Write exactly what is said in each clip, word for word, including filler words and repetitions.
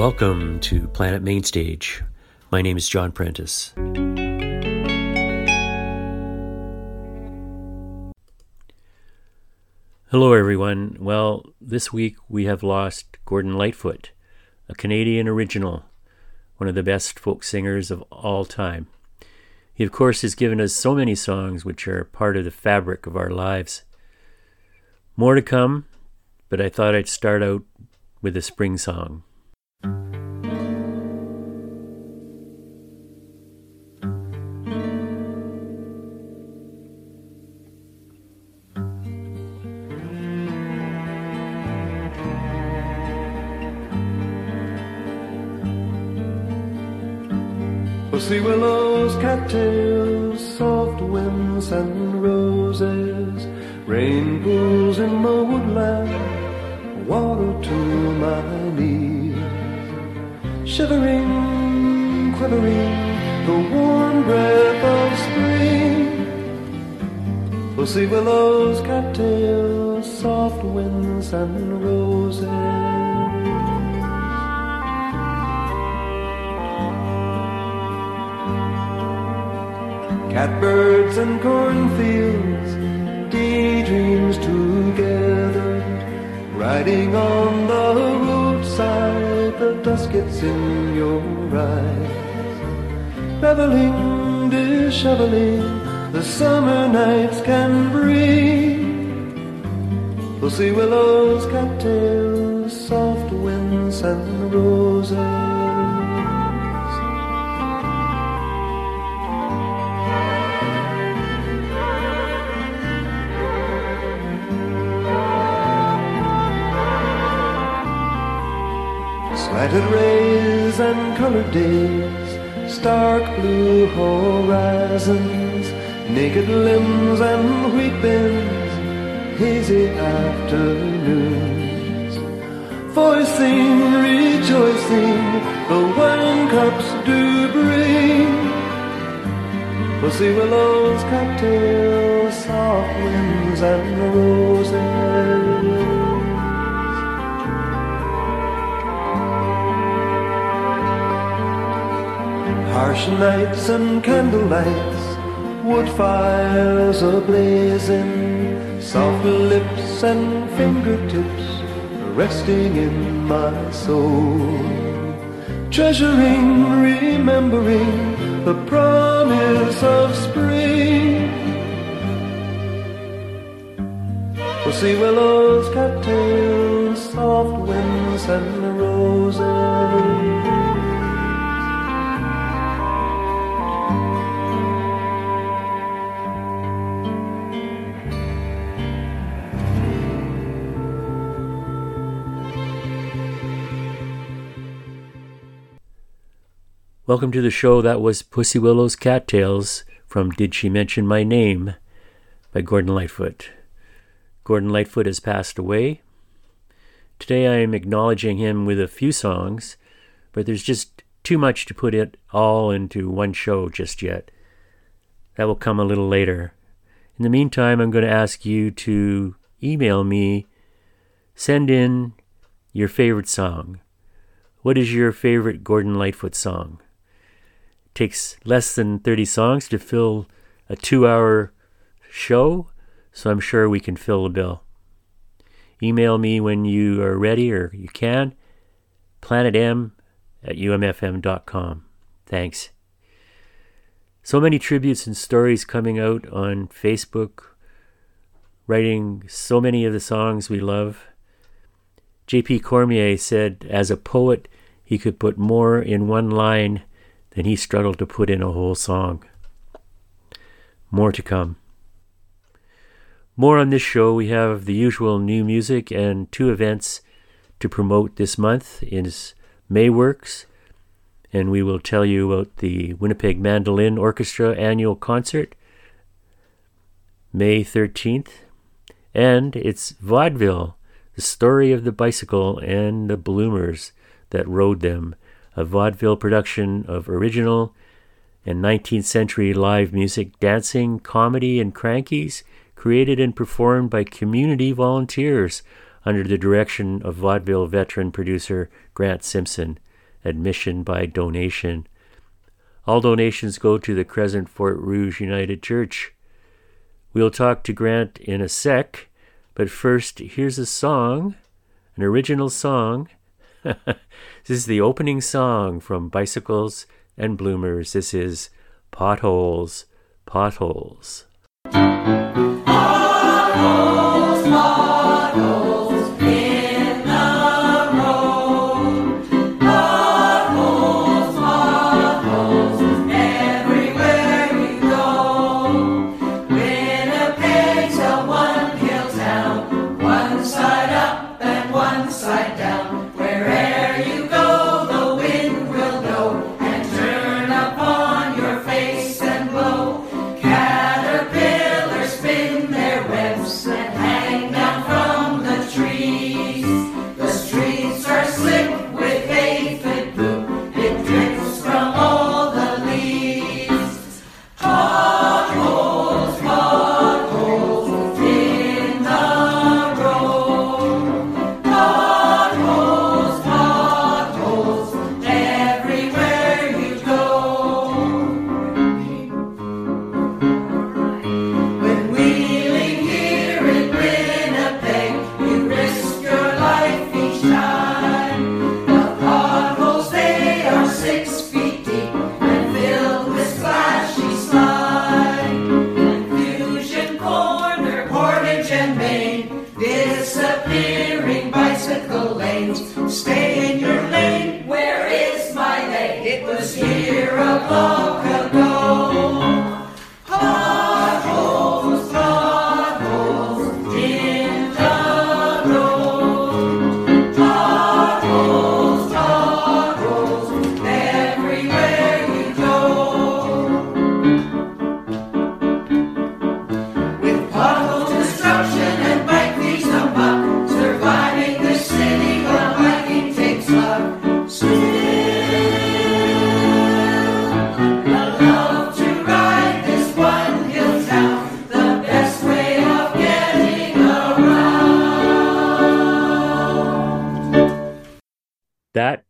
Welcome to Planet Mainstage. My name is John Prentice. Hello everyone. Well, this week we have lost Gordon Lightfoot, a Canadian original, one of the best folk singers of all time. He of course has given us so many songs which are part of the fabric of our lives. More to come, but I thought I'd start out with a spring song. Pussy Willow's cattails, soft winds and roses, rain pools in my woodland, water to my knees. Shivering, quivering, the warm breath of spring. Pussy Willow's cattails, soft winds and roses. Catbirds and cornfields, daydreams together, riding on the roadside, the dusk gets in your eyes. Reveling, disheveling, the summer nights can bring. Pussy Willow's cattails, soft winds and roses. Slanted rays and colored days, stark blue horizons, naked limbs and wheat bins, hazy afternoons. Voicing, rejoicing, the wine cups do bring. Pussy Willow's cocktails, soft winds and roses. Harsh nights and candlelights, wood fires ablazing, soft lips and fingertips resting in my soul. Treasuring, remembering the promise of spring. Pussy Willow's cattails, soft winds and roses. Welcome to the show. That was Pussy Willow's Cattails from Did She Mention My Name by Gordon Lightfoot. Gordon Lightfoot has passed away. Today I am acknowledging him with a few songs, but there's just too much to put it all into one show just yet. That will come a little later. In the meantime, I'm going to ask you to email me, send in your favorite song. What is your favorite Gordon Lightfoot song? Takes less than thirty songs to fill a two-hour show, so I'm sure we can fill the bill. Email me when you are ready, or you can, planetm at u m f m dot com. Thanks. So many tributes and stories coming out on Facebook, writing so many of the songs we love. J P. Cormier said, as a poet, he could put more in one line then he struggled to put in a whole song. More to come. More on this show. We have the usual new music and two events to promote this month is Mayworks, and we will tell you about the Winnipeg Mandolin Orchestra annual concert, May thirteenth, and it's Vaudeville, the story of the bicycle and the bloomers that rode them, a vaudeville production of original and nineteenth century live music, dancing, comedy, and crankies, created and performed by community volunteers under the direction of vaudeville veteran producer Grant Simpson. admission by donation. All donations go to the Crescent Fort Rouge United Church. We'll talk to Grant in a sec, but first, here's a song, an original song. This is the opening song from Bicycles and Bloomers. This is Potholes, Potholes. Potholes, potholes.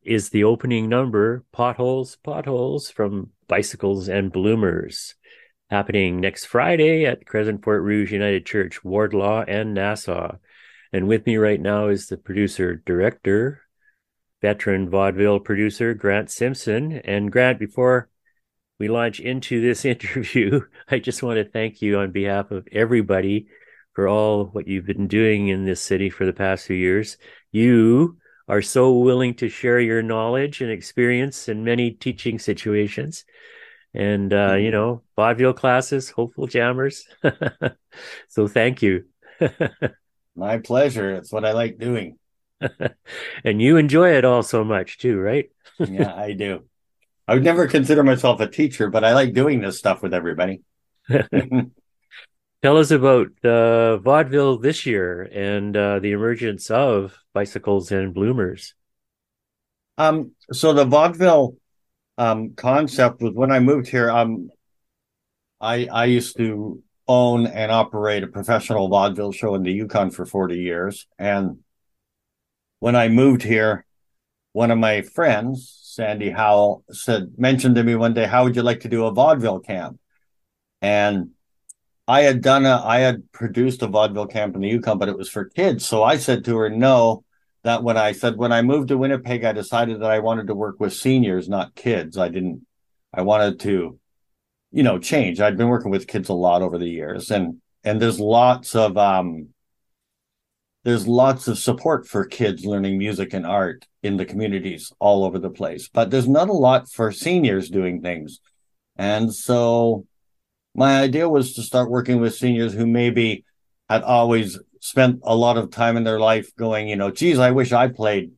Is the opening number, Potholes, Potholes, from Bicycles and Bloomers, happening next Friday at Crescent Fort Rouge United Church, Wardlaw and Nassau. And with me right now is the producer, director, veteran vaudeville producer, Grant Simpson. And Grant, before we launch into this interview, I just want to thank you on behalf of everybody for all what you've been doing in this city for the past few years. You are so willing to share your knowledge and experience in many teaching situations. And, uh, you know, vaudeville classes, hopeful jammers. So thank you. My pleasure. It's what I like doing. And you enjoy it all so much too, right? Yeah, I do. I would never consider myself a teacher, but I like doing this stuff with everybody. Tell us about uh, vaudeville this year and uh, the emergence of Bicycles and Bloomers. Um, so the vaudeville um, concept was when I moved here, um, I, I used to own and operate a professional vaudeville show in the Yukon for forty years. And when I moved here, one of my friends, Sandy Howell, said, mentioned to me one day, how would you like to do a vaudeville camp? And I had done a, I had produced a vaudeville camp in the Yukon, but it was for kids. So I said to her, no, that when I said, when I moved to Winnipeg, I decided that I wanted to work with seniors, not kids. I didn't, I wanted to, you know, change. I'd been working with kids a lot over the years, and, and there's lots of, um, there's lots of support for kids learning music and art in the communities all over the place, but there's not a lot for seniors doing things. And so my idea was to start working with seniors who maybe had always spent a lot of time in their life going, you know, geez, I wish I played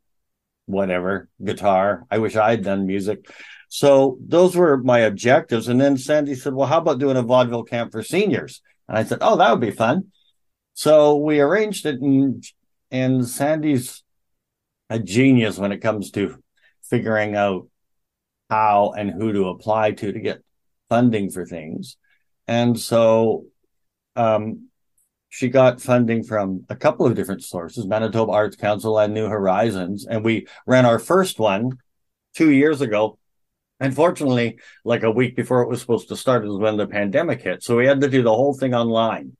whatever, guitar. I wish I'd done music. So those were my objectives. And then Sandy said, well, how about doing a vaudeville camp for seniors? And I said, oh, that would be fun. So we arranged it. And, and Sandy's a genius when it comes to figuring out how and who to apply to to get funding for things. And so um, she got funding from a couple of different sources, Manitoba Arts Council and New Horizons. And we ran our first one two years ago. Unfortunately, like a week before it was supposed to start is when the pandemic hit. So we had to do the whole thing online.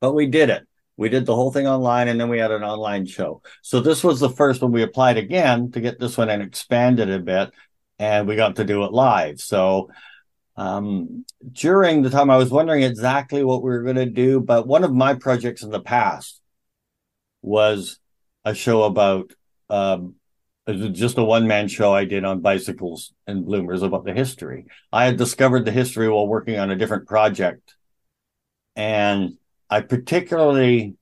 But we did it. We did the whole thing online, and then we had an online show. So this was the first one. We applied again to get this one and expanded a bit, and we got to do it live. So um, during the time, I was wondering exactly what we were going to do. But one of my projects in the past was a show about um, just a one-man show I did on Bicycles and Bloomers about the history. I had discovered the history while working on a different project, and I particularly,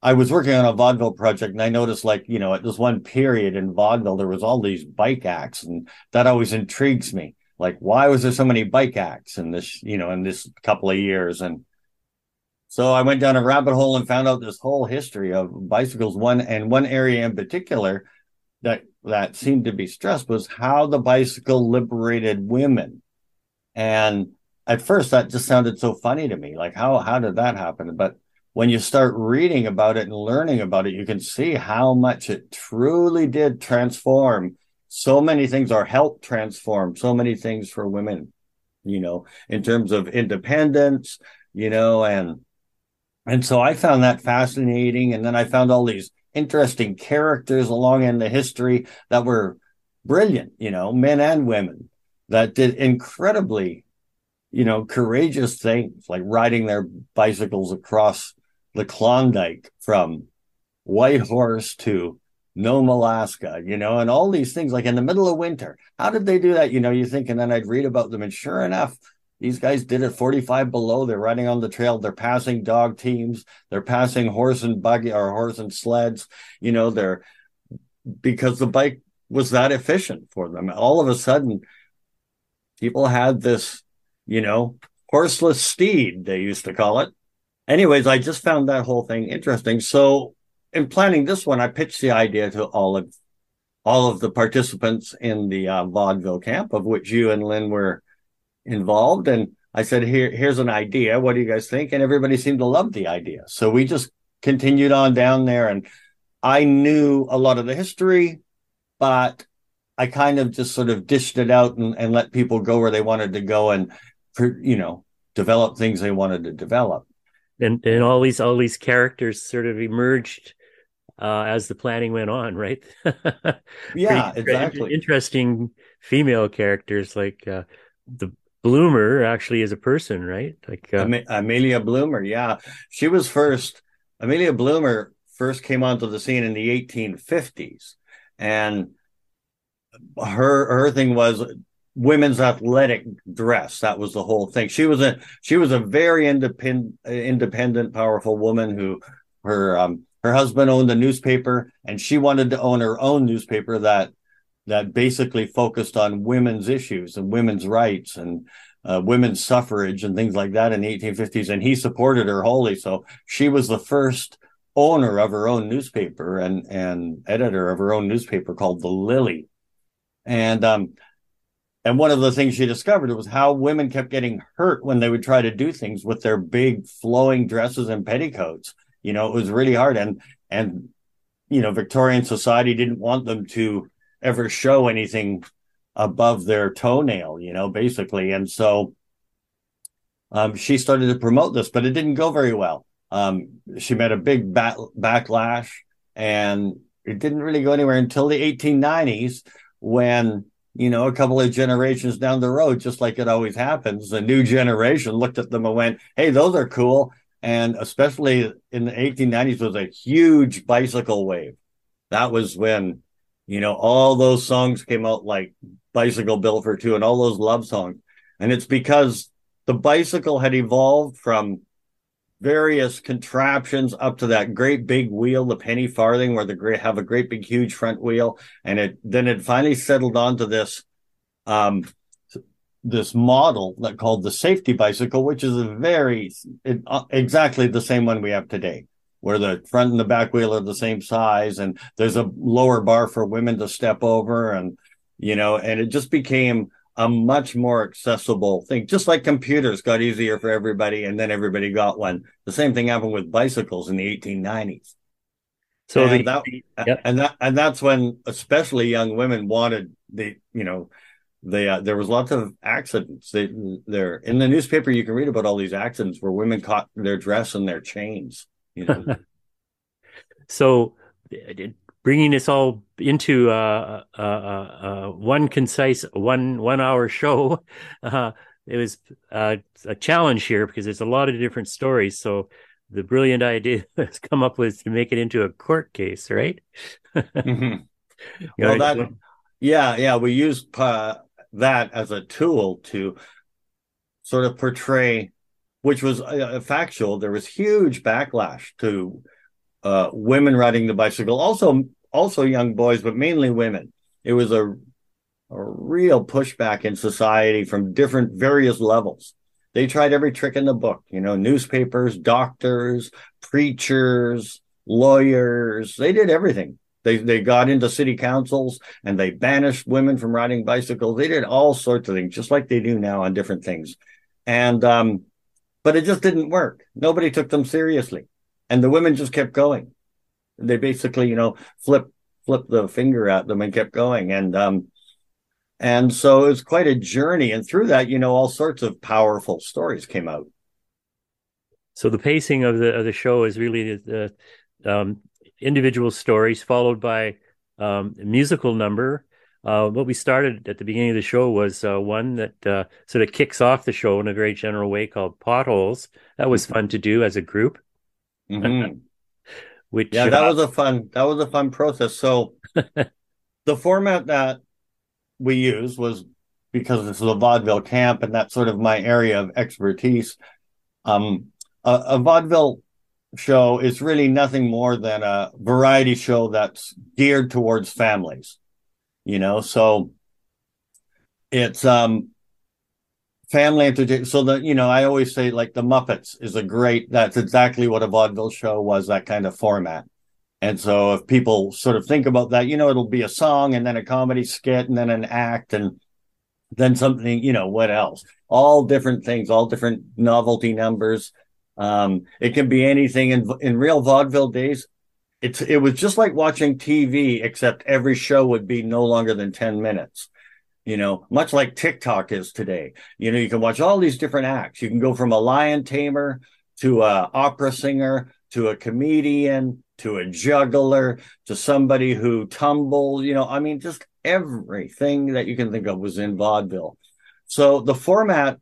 I was working on a vaudeville project, and I noticed, like, you know, at this one period in vaudeville, there was all these bike acts, and that always intrigues me. Like, why was there so many bike acts in this, you know, in this couple of years? And so I went down a rabbit hole and found out this whole history of bicycles. One, and one area in particular that, that seemed to be stressed was how the bicycle liberated women. And at first, that just sounded so funny to me. Like, how how did that happen? But when you start reading about it and learning about it, you can see how much it truly did transform so many things, or help transform so many things for women, you know, in terms of independence, you know, and and so I found that fascinating. And then I found all these interesting characters along in the history that were brilliant, you know, men and women that did incredibly, you know, courageous things, like riding their bicycles across the Klondike from Whitehorse to Nome, Alaska, you know, and all these things, like in the middle of winter. How did they do that? You know, you think, and then I'd read about them, and sure enough, these guys did it forty-five below. They're riding on the trail. They're passing dog teams. They're passing horse and buggy or horse and sleds, you know, they're, because the bike was that efficient for them. All of a sudden, people had this, you know, horseless steed, they used to call it. Anyways, I just found that whole thing interesting. So in planning this one, I pitched the idea to all of all of the participants in the uh, vaudeville camp, of which you and Lynn were involved. And I said, Here, here's an idea. What do you guys think? And everybody seemed to love the idea. So we just continued on down there. And I knew a lot of the history, but I kind of just sort of dished it out and, and let people go where they wanted to go, and you know, develop things they wanted to develop. And and all these all these characters sort of emerged uh, as the planning went on, right? Yeah, Pretty, exactly. Interesting female characters, like uh, the Bloomer actually is a person, right? Like uh, Am- Amelia Bloomer. Yeah, she was first. Amelia Bloomer first came onto the scene in the eighteen fifties, and her her thing was women's athletic dress. That was the whole thing. She was a she was a very independent, independent, powerful woman who her um, her husband owned a newspaper, and she wanted to own her own newspaper that that basically focused on women's issues and women's rights and uh, women's suffrage and things like that in the eighteen fifties. And he supported her wholly. So she was the first owner of her own newspaper and and editor of her own newspaper called The Lily. And um, and one of the things she discovered was how women kept getting hurt when they would try to do things with their big flowing dresses and petticoats. You know, it was really hard. And, and you know, Victorian society didn't want them to ever show anything above their toenail, you know, basically. And so um, she started to promote this, but it didn't go very well. Um, she met a big back- backlash, and it didn't really go anywhere until the eighteen nineties, when, you know, a couple of generations down the road, just like it always happens, the new generation looked at them and went, hey, those are cool. And especially in the eighteen nineties was a huge bicycle wave. That was when, you know, all those songs came out, like Bicycle Built for Two and all those love songs. And it's because the bicycle had evolved from various contraptions up to that great big wheel, the penny farthing, where the great have a great big huge front wheel, and it then it finally settled onto this um this model that called the safety bicycle, which is a very it, uh, exactly the same one we have today, where the front and the back wheel are the same size, and there's a lower bar for women to step over, and you know, and it just became a much more accessible thing. Just like computers got easier for everybody, and then everybody got one. The same thing happened with bicycles in the eighteen nineties. So and, the, that, yeah. and that and that's when especially young women wanted the you know they uh, there was lots of accidents. They there in the newspaper you can read about all these accidents where women caught their dress and their chains. You know. So bringing this all into uh, uh, uh, one concise one one hour show, uh, it was uh, a challenge here because there's a lot of different stories. So. The brilliant idea that's come up with to make it into a court case, right? mm-hmm. Well, that, yeah, yeah. We used uh, that as a tool to sort of portray, which was uh, factual. There was huge backlash to uh, women riding the bicycle, also also young boys, but mainly women. It was a, a real pushback in society from different various levels. They tried every trick in the book, you know, newspapers, doctors, preachers, lawyers. They did everything. They they got into city councils and they banished women from riding bicycles. They did all sorts of things, just like they do now on different things. And um, but it just didn't work. Nobody took them seriously. And the women just kept going. They basically, you know, flip flip the finger at them and kept going. And um And so it was quite a journey. And through that, you know, all sorts of powerful stories came out. So the pacing of the of the show is really the um, individual stories followed by um, a musical number. Uh, what we started at the beginning of the show was uh, one that uh, sort of kicks off the show in a very general way called Potholes. That was fun to do as a group. Mm-hmm. Which, yeah, that uh, was a fun, that was a fun process. So the format that we used was, because this is a vaudeville camp and that's sort of my area of expertise, um a, a vaudeville show is really nothing more than a variety show that's geared towards families, you know. So it's um family entertainment. So the, you know, I always say, like, the Muppets is a great, that's exactly what a vaudeville show was, that kind of format. And so if people sort of think about that, you know, it'll be a song and then a comedy skit and then an act and then something, you know, what else? All different things, all different novelty numbers. Um, it can be anything. In, in real vaudeville days, it's it was just like watching T V, except every show would be no longer than ten minutes, you know, much like TikTok is today. You know, you can watch all these different acts. You can go from a lion tamer to an opera singer to a comedian, to a juggler, to somebody who tumbles, you know, I mean, just everything that you can think of was in vaudeville. So the format,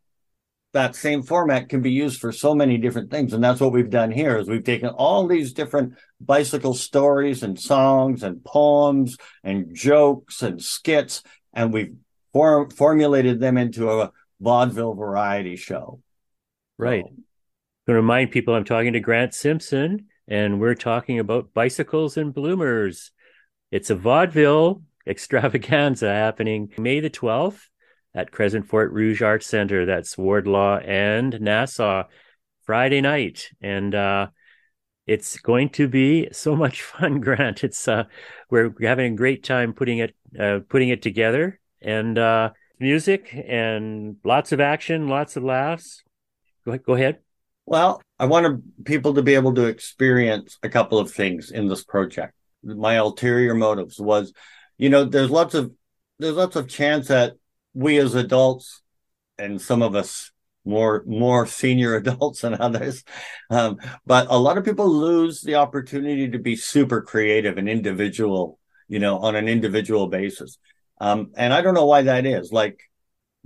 that same format can be used for so many different things. And that's what we've done here, is we've taken all these different bicycle stories and songs and poems and jokes and skits, and we've form- formulated them into a vaudeville variety show. Right. So, to remind people, I'm talking to Grant Simpson, and we're talking about Bicycles and Bloomers. It's a vaudeville extravaganza happening May the twelfth at Crescent Fort Rouge Arts Center. That's Wardlaw and Nassau, Friday night. And uh, it's going to be so much fun, Grant. It's uh, we're having a great time putting it uh, putting it together. And uh, music and lots of action, lots of laughs. Go, go ahead. Well, I wanted people to be able to experience a couple of things in this project. My ulterior motives was, you know, there's lots of there's lots of chance that we as adults, and some of us more more senior adults than others, um, but a lot of people lose the opportunity to be super creative and individual, you know, on an individual basis. Um, and I don't know why that is. Like.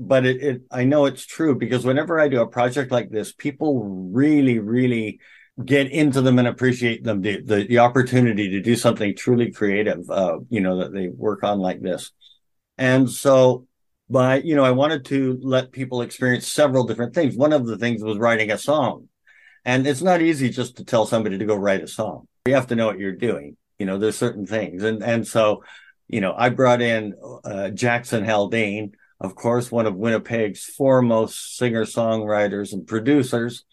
But it, it, I know it's true, because whenever I do a project like this, people really, really get into them and appreciate them, the, the, the opportunity to do something truly creative, uh, you know, that they work on like this. And so, by, you know, I wanted to let people experience several different things. One of the things was writing a song. And it's not easy just to tell somebody to go write a song. You have to know what you're doing. You know, there's certain things. And, and so, you know, I brought in uh, Jackson Haldane, of course, one of Winnipeg's foremost singer-songwriters and producers.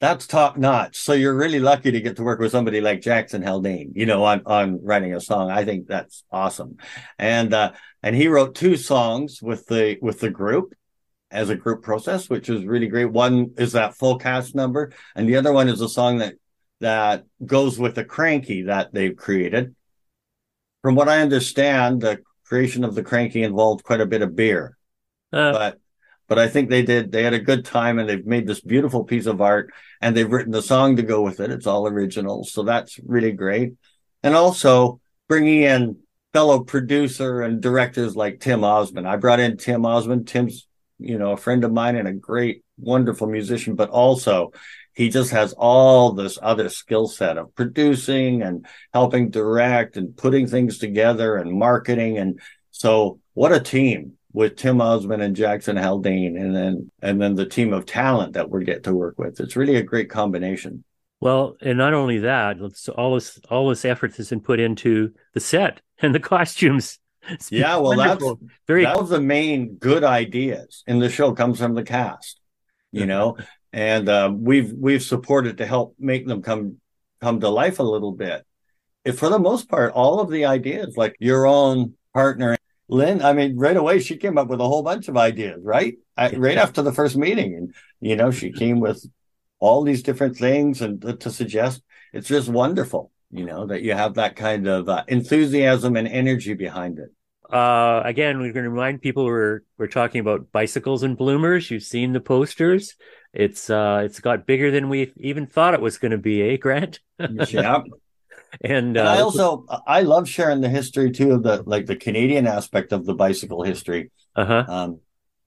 That's top-notch. So you're really lucky to get to work with somebody like Jackson Haldane, you know, on, on writing a song. I think that's awesome. And uh, and he wrote two songs with the with the group as a group process, which is really great. One is that full cast number, and the other one is a song that that goes with the cranky that they've created. From what I understand, the creation of the cranky involved quite a bit of beer. Uh. But but I think they did. They had a good time, and they've made this beautiful piece of art, and they've written a song to go with it. It's all original, so that's really great. And also bringing in fellow producer and directors like Tim Osmond. I brought in Tim Osmond. Tim's, you know, a friend of mine and a great, wonderful musician, but also he just has all this other skill set of producing and helping direct and putting things together and marketing. And so what a team with Tim Osmond and Jackson Haldane, and then and then the team of talent that we get to work with. It's really a great combination. Well, and not only that, it's all this all this effort has been put into the set and the costumes. It's yeah, well, wonderful. that's very that was the main good ideas in the show comes from the cast, you know, and uh, we've we've supported to help make them come come to life a little bit. If for the most part, all of the ideas, like your own partner, Lynn, I mean, right away she came up with a whole bunch of ideas, right? I, right after the first meeting, and you know, she came with all these different things and uh, to suggest. It's just wonderful, you know, that you have that kind of uh, enthusiasm and energy behind it. Uh, again, we're going to remind people we're we're talking about Bicycles and Bloomers. You've seen the posters. It's uh, it's got bigger than we even thought it was going to be, eh, Grant? Yeah. And, uh, and I also I love sharing the history too of the like the Canadian aspect of the bicycle history. Uh-huh. Um,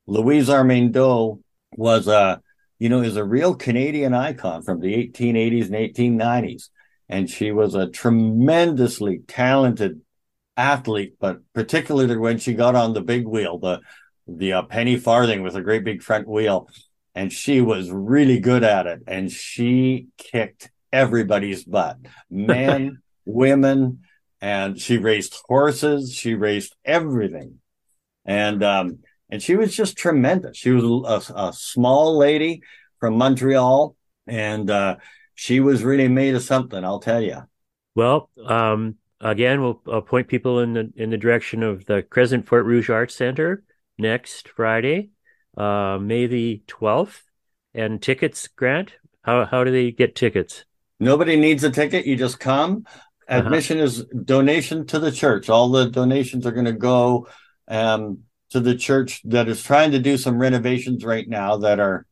Louise Armindeau was a you know is a real Canadian icon from the eighteen eighties and eighteen nineties, and she was a tremendously talented athlete, but particularly when she got on the big wheel, the the uh, penny farthing with a great big front wheel, and she was really good at it, and she kicked everybody's butt, men, women, and she raced horses, she raced everything, and um and she was just tremendous. She was a, a small lady from Montreal, and uh she was really made of something, I'll tell you. Well, um again, we'll I'll point people in the in the direction of the Crescent Fort Rouge Arts Center next Friday, uh May the twelfth, and tickets, Grant, how how do they get tickets? Nobody needs a ticket. You just come. Admission uh-huh. is donation to the church. All the donations are going to go um, to the church that is trying to do some renovations right now that are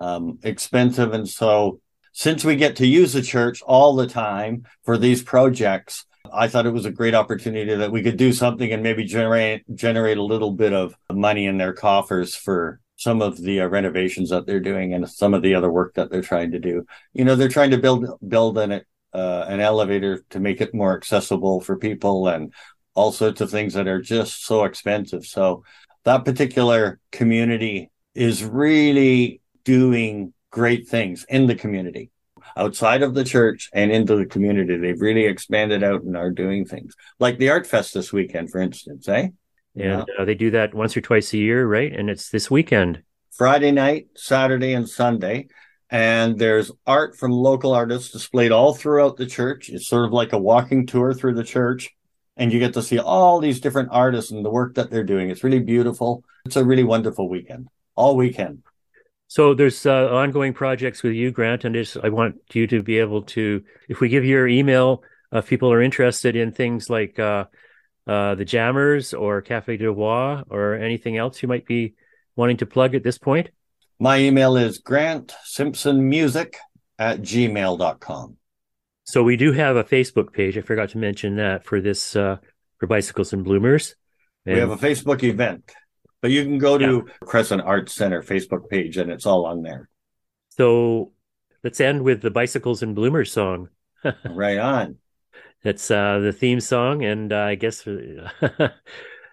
um, expensive. And so since we get to use the church all the time for these projects, I thought it was a great opportunity that we could do something and maybe generate generate a little bit of money in their coffers for some of the uh, renovations that they're doing and some of the other work that they're trying to do. You know, they're trying to build build an, uh, an elevator to make it more accessible for people and all sorts of things that are just so expensive. So that particular community is really doing great things in the community, outside of the church and into the community. They've really expanded out and are doing things like the Art Fest this weekend, for instance, eh? And yeah. uh, they do that once or twice a year, right? And it's this weekend. Friday night, Saturday, and Sunday. And there's art from local artists displayed all throughout the church. It's sort of like a walking tour through the church. And you get to see all these different artists and the work that they're doing. It's really beautiful. It's a really wonderful weekend, all weekend. So there's uh, ongoing projects with you, Grant. And just, I want you to be able to, if we give your email, uh, if people are interested in things like uh Uh, the Jammers or Café de Roi or anything else you might be wanting to plug at this point? My email is grant simpson music at gmail dot com. So we do have a Facebook page. I forgot to mention that for this, uh, for Bicycles and Bloomers. And we have a Facebook event, but you can go to yeah. Crescent Arts Center Facebook page and it's all on there. So let's end with the Bicycles and Bloomers song. Right on. That's uh, the theme song, and uh, I guess,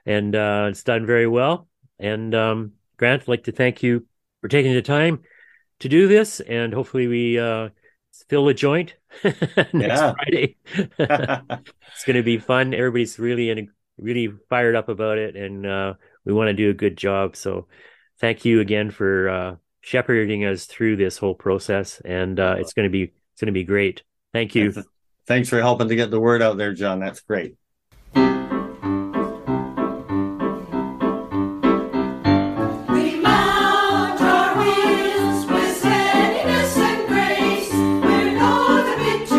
and uh, it's done very well. And um, Grant, I'd like to thank you for taking the time to do this, and hopefully we uh, fill a joint next Yeah. Friday. It's going to be fun. Everybody's really in, really fired up about it, and uh, we want to do a good job. So thank you again for uh, shepherding us through this whole process, and uh, it's going to be it's going to be great. Thank you. That's- Thanks for helping to get the word out there, John. That's great. We mount our wheels with steadiness and grace. We're all the bitches.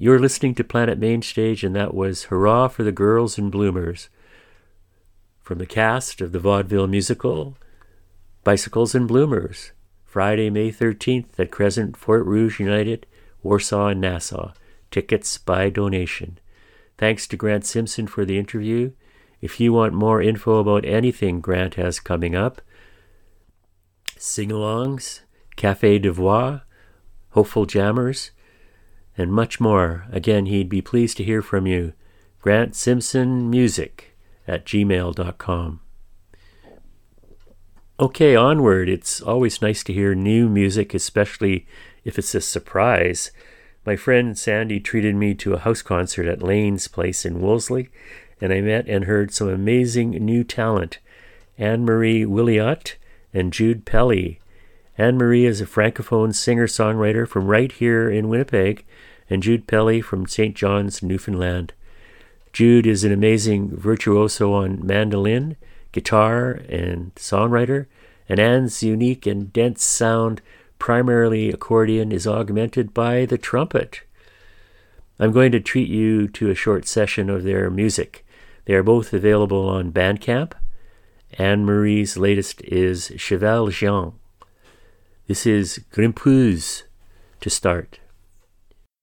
You're listening to Planet Mainstage, and that was Hurrah for the Girls in Bloomers, from the cast of the vaudeville musical Bicycles and Bloomers, Friday, May thirteenth at Crescent, Fort Rouge United, Warsaw and Nassau. Tickets by donation. Thanks to Grant Simpson for the interview. If you want more info about anything Grant has coming up, sing-alongs, Café de Voix, Hopeful Jammers, and much more. Again, he'd be pleased to hear from you. Grant Simpson Music at gmail dot com. Okay, onward. It's always nice to hear new music, especially if it's a surprise. My friend Sandy treated me to a house concert at Lane's Place in Wolseley, and I met and heard some amazing new talent, Anne-Marie Williot and Jude Pelly. Anne-Marie is a francophone singer-songwriter from right here in Winnipeg, and Jude Pelly from Saint John's, Newfoundland. Jude is an amazing virtuoso on mandolin, guitar, and songwriter, and Anne's unique and dense sound, primarily accordion, is augmented by the trumpet. I'm going to treat you to a short session of their music. They are both available on Bandcamp. Anne-Marie's latest is Cheval Jean. This is Grimpeuse to start.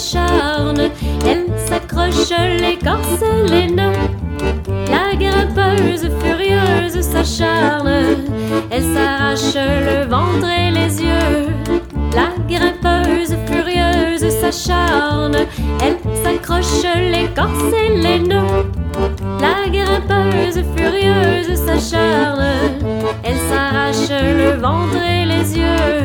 S'acharne, elle s'accroche les corses, les nœuds. La grimpeuse furieuse s'acharne, elle s'arrache le ventre et les yeux. La grimpeuse furieuse s'acharne, elle s'accroche les corses et les nœuds. La grimpeuse furieuse s'acharne, elle s'arrache le ventre et les yeux.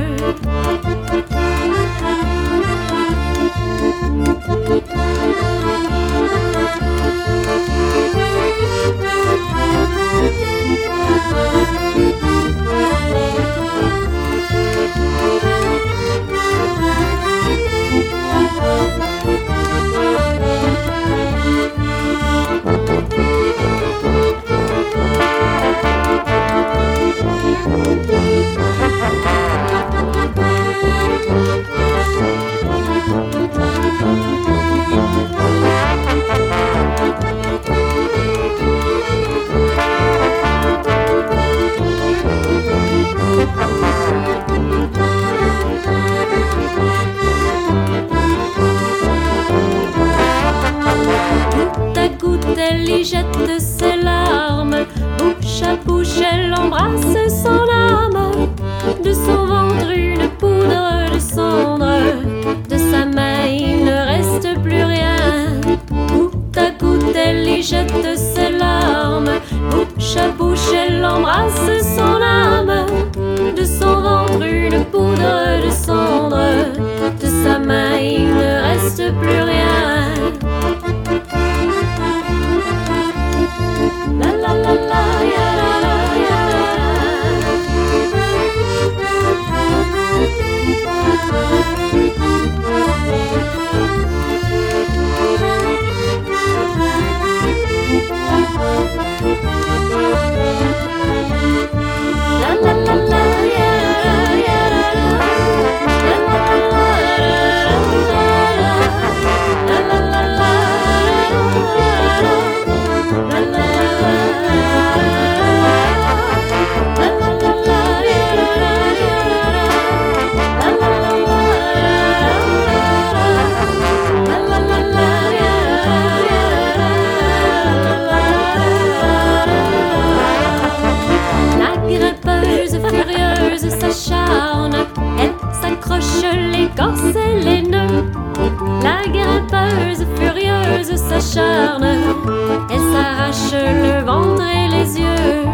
lâche le ventre et les yeux.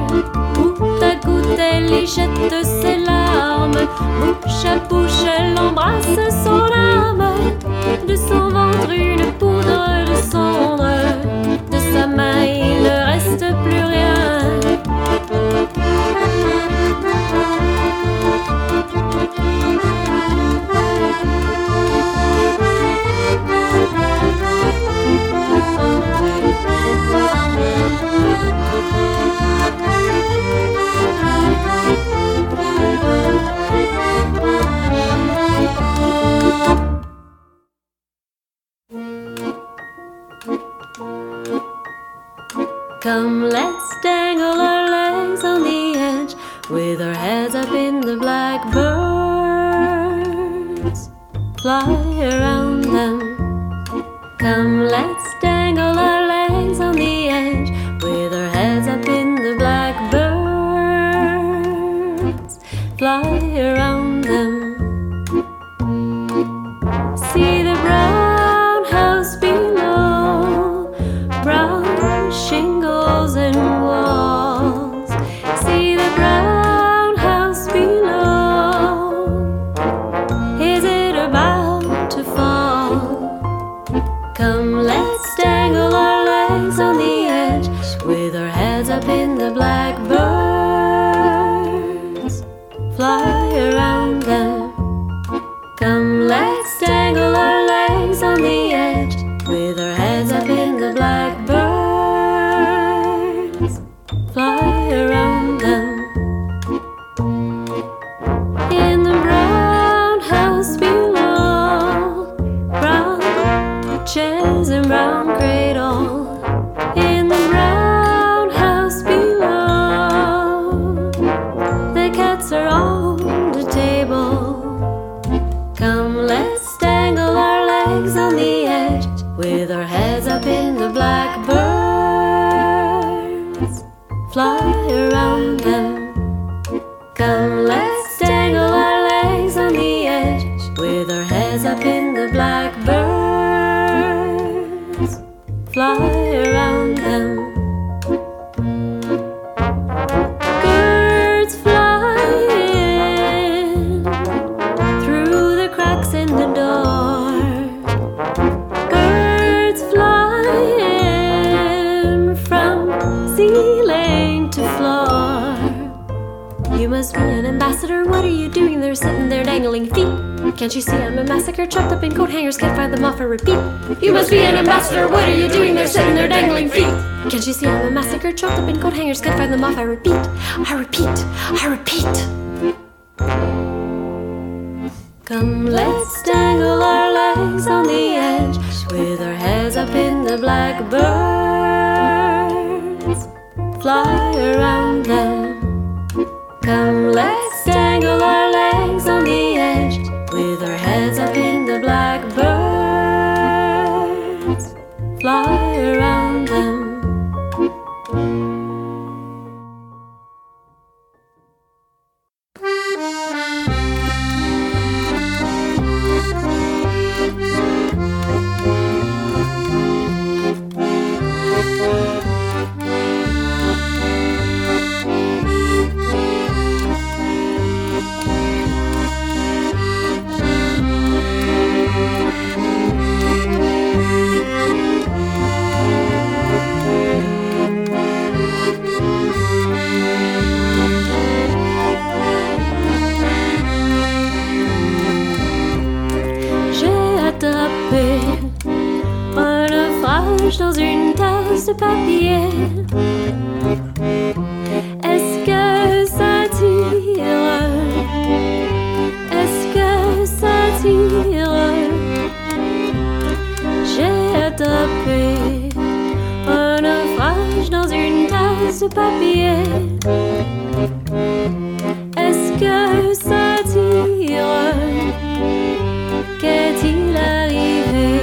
Goutte à goutte, elle y jette ses larmes. Bouche à bouche, elle embrasse son âme. De son ventre, une poudre de cendre. De sa main, il ne reste plus rien. Come, let's dangle our legs on the edge with our heads up in the blackbirds fly around them. Come, let's dangle our legs on the edge with our heads up in the blackbirds fly around them. See the brown house below, brown shingles and walls. See the brown house below. Is it about to fall? Come, let's dangle our legs on the edge with our heads up in the blackbirds fly around them. Come, let's dangle our legs on the edge with our heads up in the blackbirds fly around them. In the brown house below, brown chairs and brown cradle. In the brown house below, the cats are on the table. Come, let's dangle our legs on the edge with our heads up in the blackbird fly around them. Come, let's dangle our legs on the edge with our heads up in the blackbirds fly around them. Birds flying through the cracks in the door. Birds flying from ceiling to floor. You must be an ambassador. What are you doing there, sitting there dangling feet? Can't you see I'm a massacre? Trapped up in coat hangers, can't find them off a repeat. You must be an ambassador. What are you doing there, sitting there dangling feet? Can't you see I'm a massacre? Trapped up in coat hangers, can't find them off a repeat. I repeat, I repeat. Come, let's dangle our legs on the edge with our heads up in the blackbirds fly around them. Come, let's dangle our legs on the edge with our heads up in the blackbirds fly around them. Dans une tasse de papier, est-ce que ça tire? Est-ce que ça tire? J'ai attrapé un naufrage dans une tasse de papier. Est-ce que ça tire? Qu'est-il arrivé?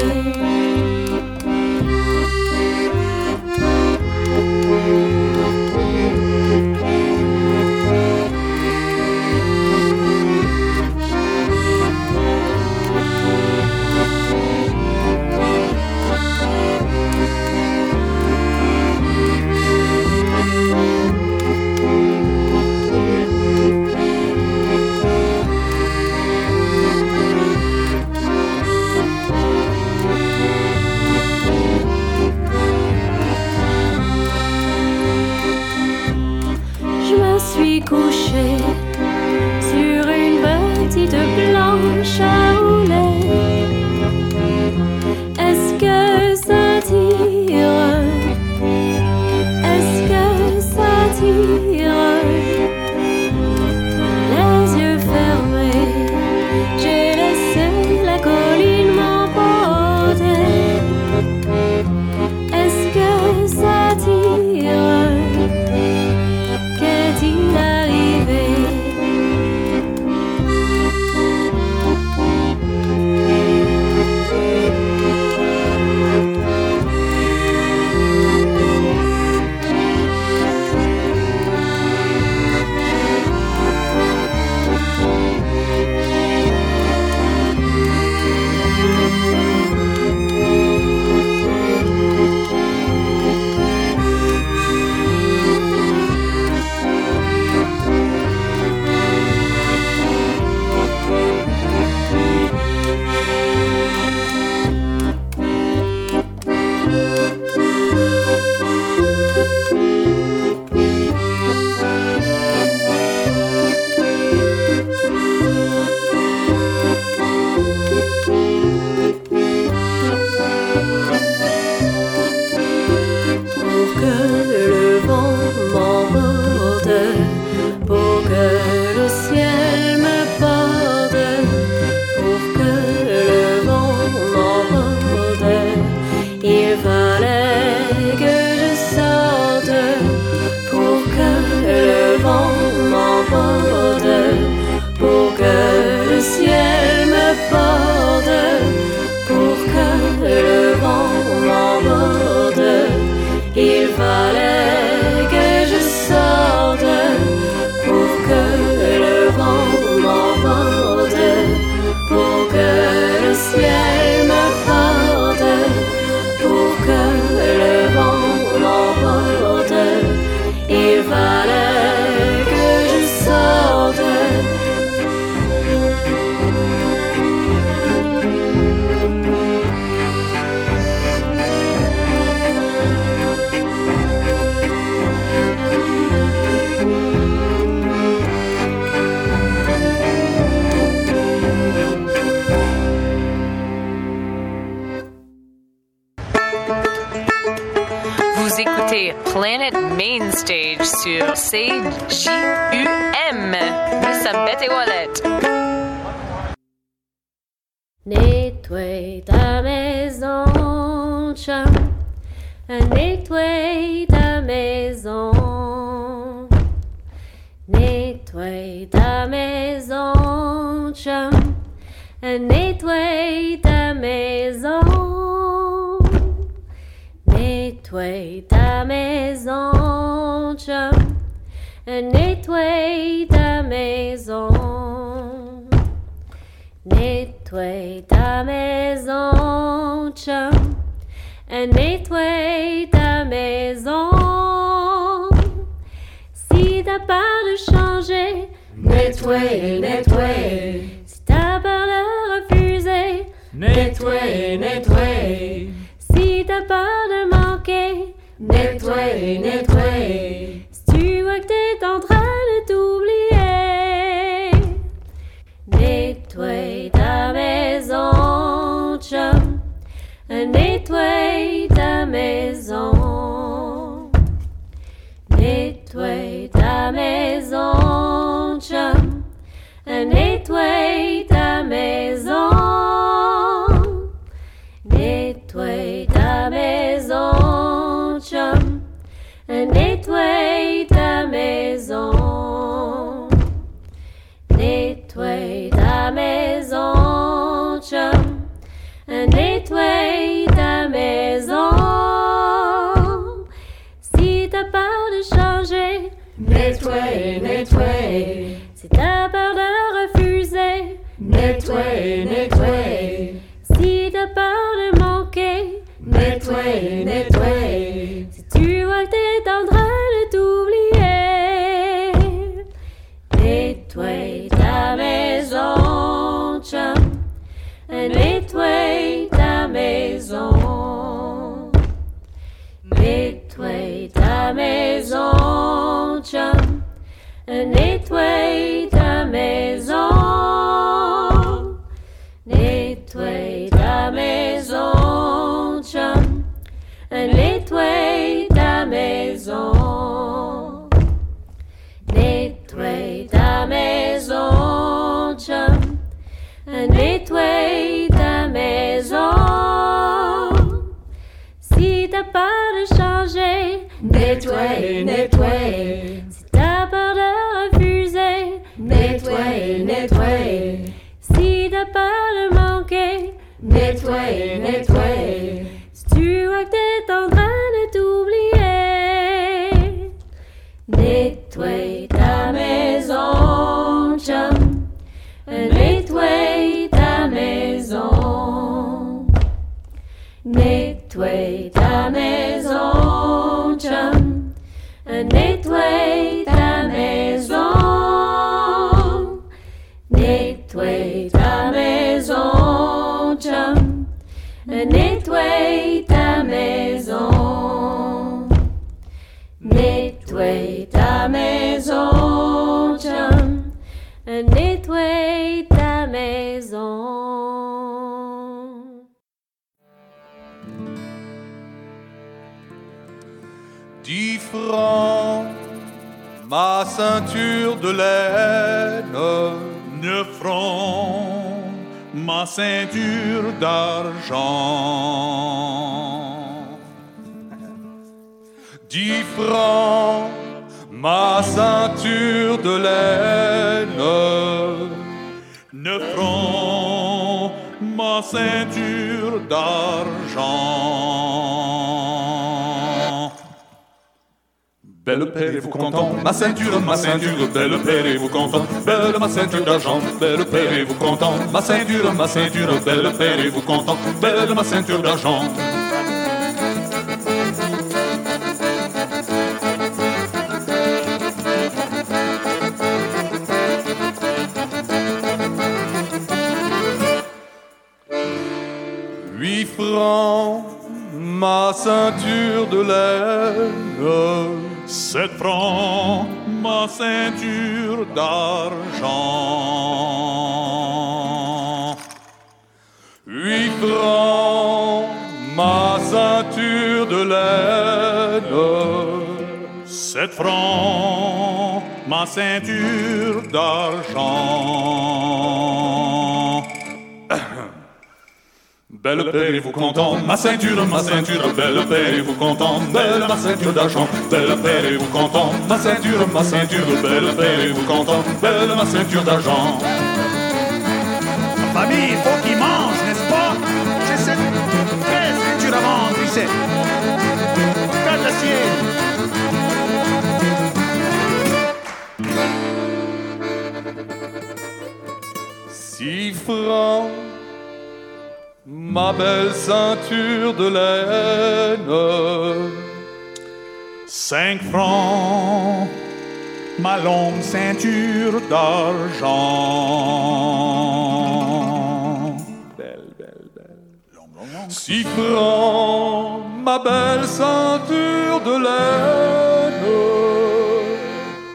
vous écoutez Planet Mainstage sur C J U M. Missabette et Wallet. Nettoie ta maison, chum. Nettoie ta maison. Nettoie ta maison, chum. Nettoie ta maison. Nettoie ta maison, chum. Nettoie ta maison. Nettoie ta maison, chum. Nettoie ta maison. Si t'as peur de changer, nettoie, nettoie. Si t'as peur de refuser, nettoie, nettoie. Si t'as peur de manquer, nettoie, nettoie. Si tu vois que t'es en train de t'oublier, nettoie ta maison, chum. Nettoie ta maison. Nettoie ta maison, chum. Nettoie ta maison. Nettoie ta maison, chum. Nettoie ta maison. Nettoie ta maison, chum. Nettoie ta maison. Si t'as peur de changer, nettoie, nettoie. Si t'as peur de refuser, nettoie, nettoie. Si t'as peur de manquer, nettoie, nettoie. Si tu vois que t'es en train de t'oublier, nettoie ta maison, chum. Nettoie ta maison. Nettoie ta maison, chum. Nettoie ta maison. Nettoie ta maison, chum. Nettoie ta maison. Nettoie ta maison, chum. Nettoie ta maison. Si t'as peur de changer, nettoie, nettoie. Si t'as peur de refuser, nettoie, nettoie. Si t'as peur de manquer, nettoie, nettoie. Si tu vois que t'es en train de t'oublier, nettoie ta maison, chum. Nettoie ta maison. Nettoie ta maison, chum. Nettoie ta maison. Nettoie ta maison, chum. Nettoie ta maison. Nettoie ta maison, chum. Nettoie ta maison. Dix francs, ma ceinture de laine. Neuf francs, ma ceinture d'argent. Dix francs, ma ceinture de laine. Neuf francs, ma ceinture d'argent. Belle paire et vous content, ma ceinture, ma ceinture. Belle paire et vous content, belle ma ceinture d'argent. Belle paire et vous content, ma ceinture, ma ceinture. Belle paire et vous content, belle ma ceinture d'argent. Ma ceinture de laine. Sept francs, ma ceinture d'argent. Huit francs, ma ceinture de laine. de sept francs, ma ceinture d'argent. Belle pairez-vous content, ma ceinture, ma ceinture, belle pairez-vous content, belle ma ceinture d'argent, belle pairez-vous content, ma ceinture, ma ceinture, belle pairez-vous content, belle ma ceinture d'argent. Ma famille, il faut qu'ils mangent, n'est-ce pas? J'ai cette vraie ceinture à vendre ici. Pas d'acier. Six francs, ma belle ceinture de laine. Cinq francs, ma longue ceinture d'argent. Belle, belle, belle. Six francs, ma belle ceinture de laine.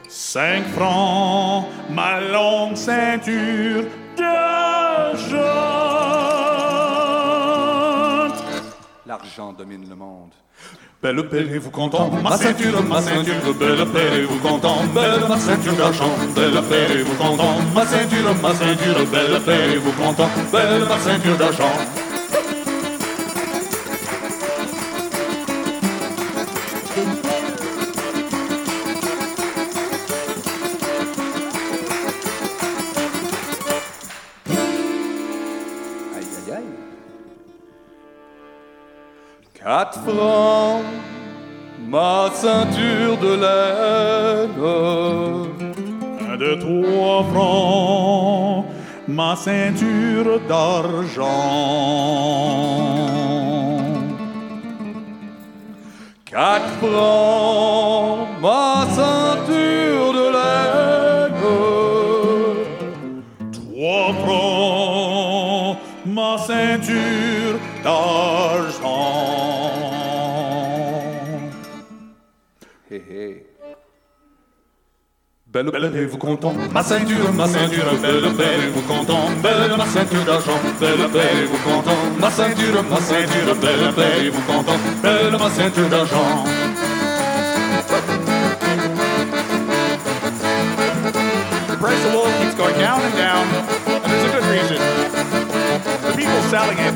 Cinq francs, ma longue ceinture d'argent. L'argent domine le monde. Belle pairez-vous content, ma ceinture, ma ceinture, belle pairez-vous content, belle ma ceinture d'argent, belle pairez-vous content, ma ceinture, ma ceinture, belle pairez-vous content, belle ma ceinture d'argent. Quatre francs, ma ceinture de laine. Un, deux, trois francs, ma ceinture d'argent. Quatre francs, ma ceinture de laine. Trois francs, ma ceinture d'argent. Belle, pairez-vous content, ma ceinture, ma ceinture, belle, pairez-vous content, belle, ma ceinture d'argent, belle, pairez-vous content, ma ceinture, ma ceinture, belle, pairez-vous content, belle, ma ceinture d'argent. The price of oil keeps going down and down, and there's a good reason. The people selling it,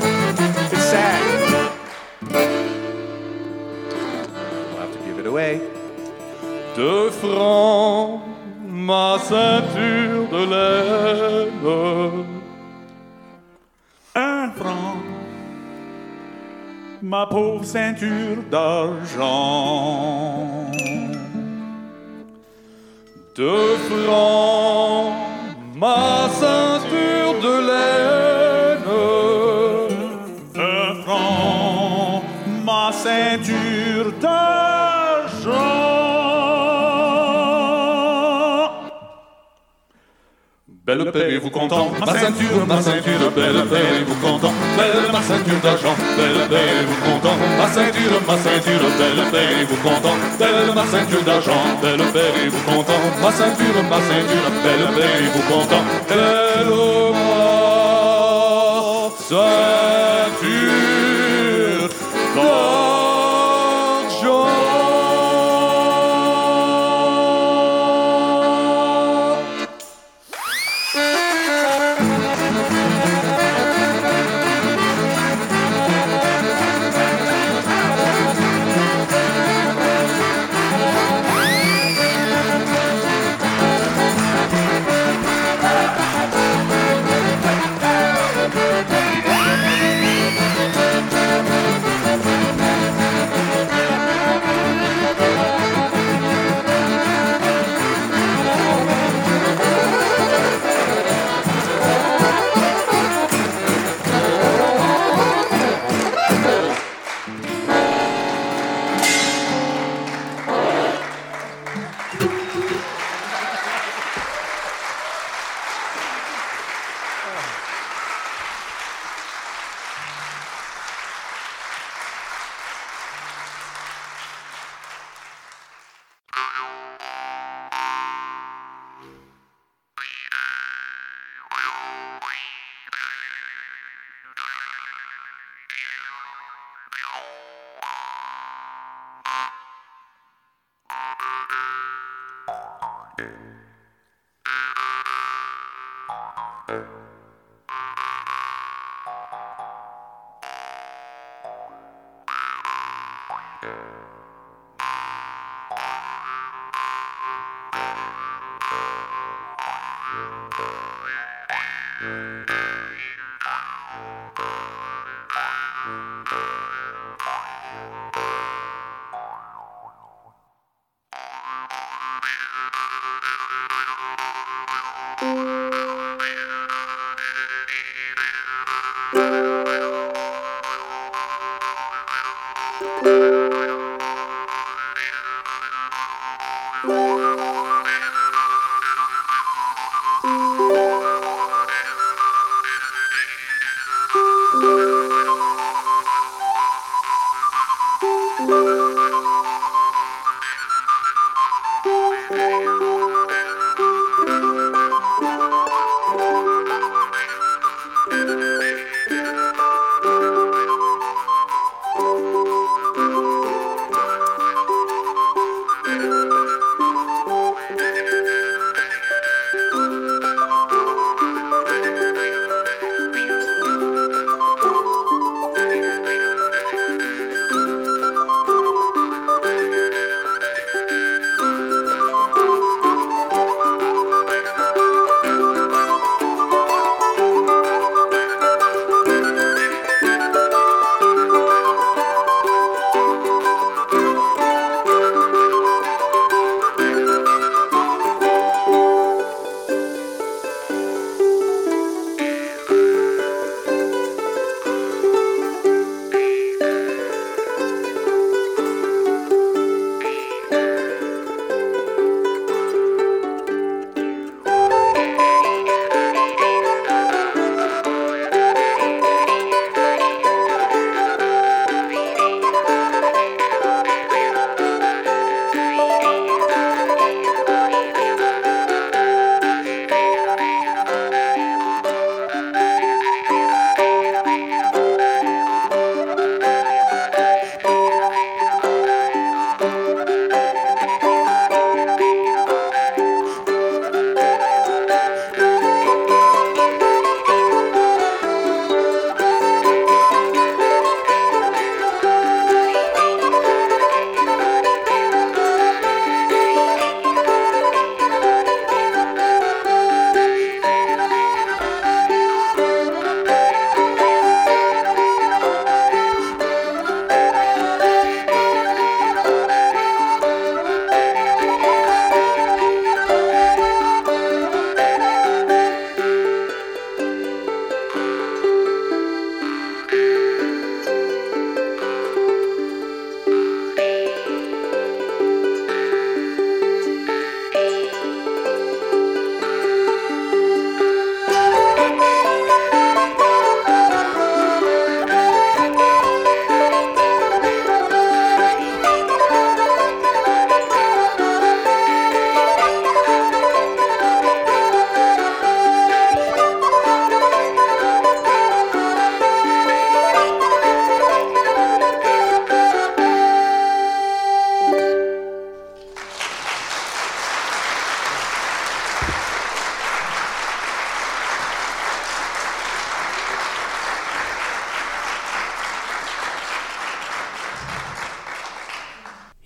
it's sad. We'll have to give it away. Deux francs, ma ceinture de laine. Un franc, ma pauvre ceinture d'argent. Deux francs, ma ceinture de laine. Un franc, ma ceinture d'argent. Belle pairez-vous content, ma ceinture, ma ceinture, belle pairez-vous content, belle ma ceinture d'argent, belle pairez-vous content, ma ceinture, ma ceinture, belle pairez-vous content, belle ma ceinture d'argent, belle pairez-vous content, ma ceinture, ma ceinture, belle pairez-vous content, belle ma ceinture d'argent.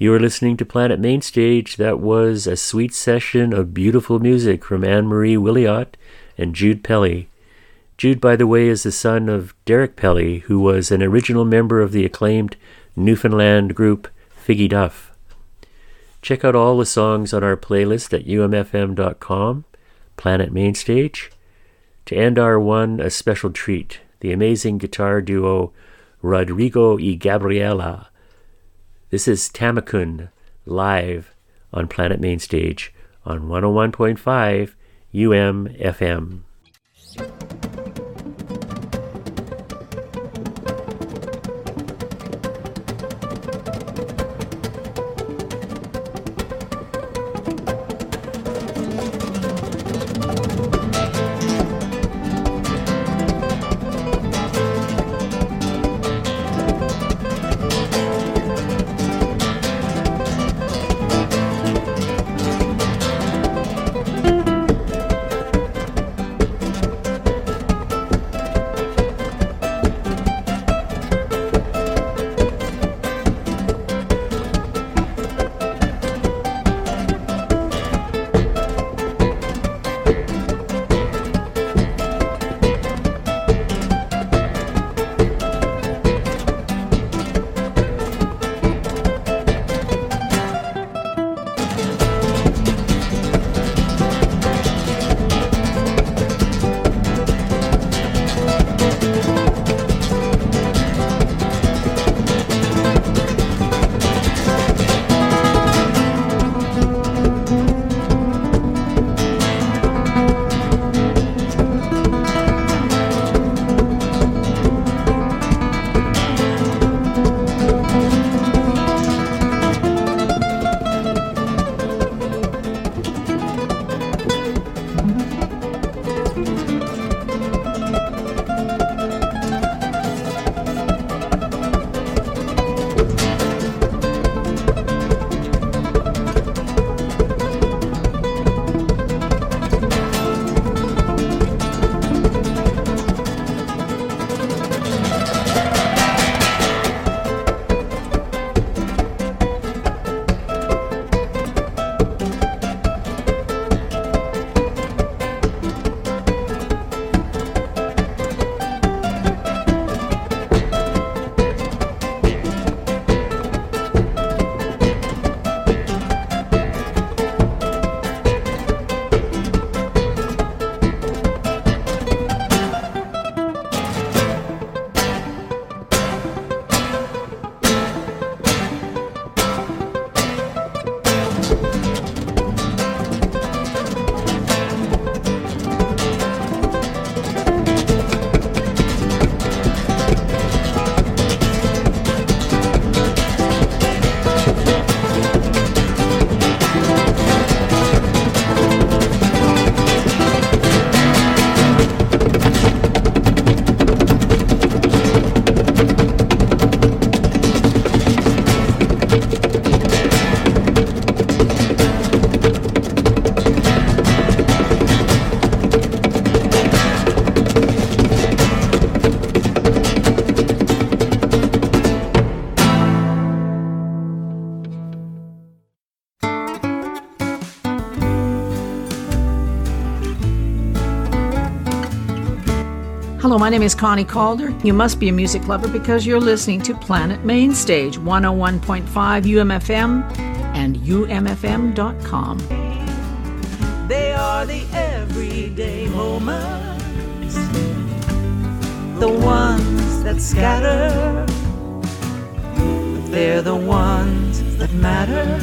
You are listening to Planet Mainstage. That was a sweet session of beautiful music from Anne-Marie Williot and Jude Pelly. Jude, by the way, is the son of Derek Pelly, who was an original member of the acclaimed Newfoundland group Figgy Duff. Check out all the songs on our playlist at U M F M dot com, Planet Mainstage. To end our one, a special treat, the amazing guitar duo Rodrigo y Gabriela. This is Tamakun, live on Planet Mainstage on one oh one point five U M F M. My name is Connie Calder. You must be a music lover because you're listening to Planet Mainstage, one oh one point five U M F M and U M F M dot com. They are the everyday moments, the ones that scatter, but they're the ones that matter.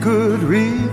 Could read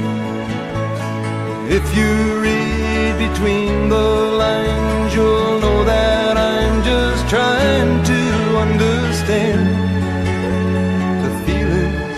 If you read between the lines, you'll know that I'm just trying to understand the feelings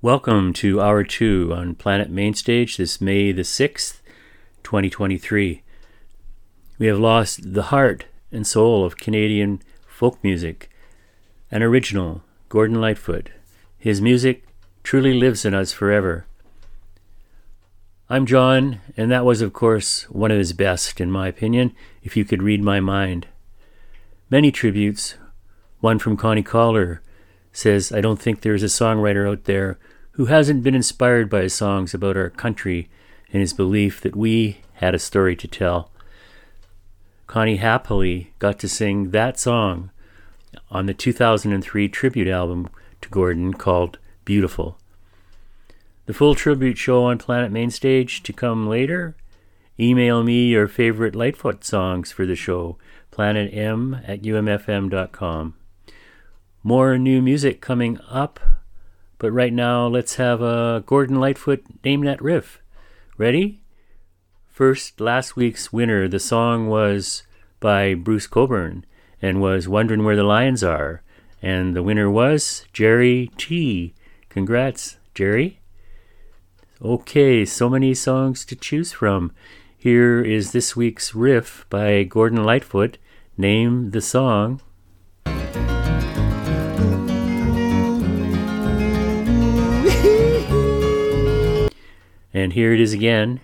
Welcome to Hour two on Planet Mainstage this May the sixth, twenty twenty-three. We have lost the heart and soul of Canadian folk music, an original, Gordon Lightfoot. His music truly lives in us forever. I'm John, and that was, of course, one of his best, in my opinion, If You Could Read My Mind. Many tributes, one from Connie Collar, says, I don't think there is a songwriter out there who hasn't been inspired by his songs about our country and his belief that we had a story to tell. Connie happily got to sing that song on the two thousand three tribute album to Gordon called Beautiful. the full tribute show on Planet Mainstage to come later. Email me your favorite Lightfoot songs for the show, planet m at u m f m dot com. More new music coming up, but right now let's have a Gordon Lightfoot Name That Riff. Ready? First, last week's winner, the song was by Bruce Coburn and was Wondering Where the Lions Are. And the winner was Jerry T. Congrats, Jerry. Okay, so many songs to choose from. Here is this week's riff by Gordon Lightfoot. Name the song. And here it is again.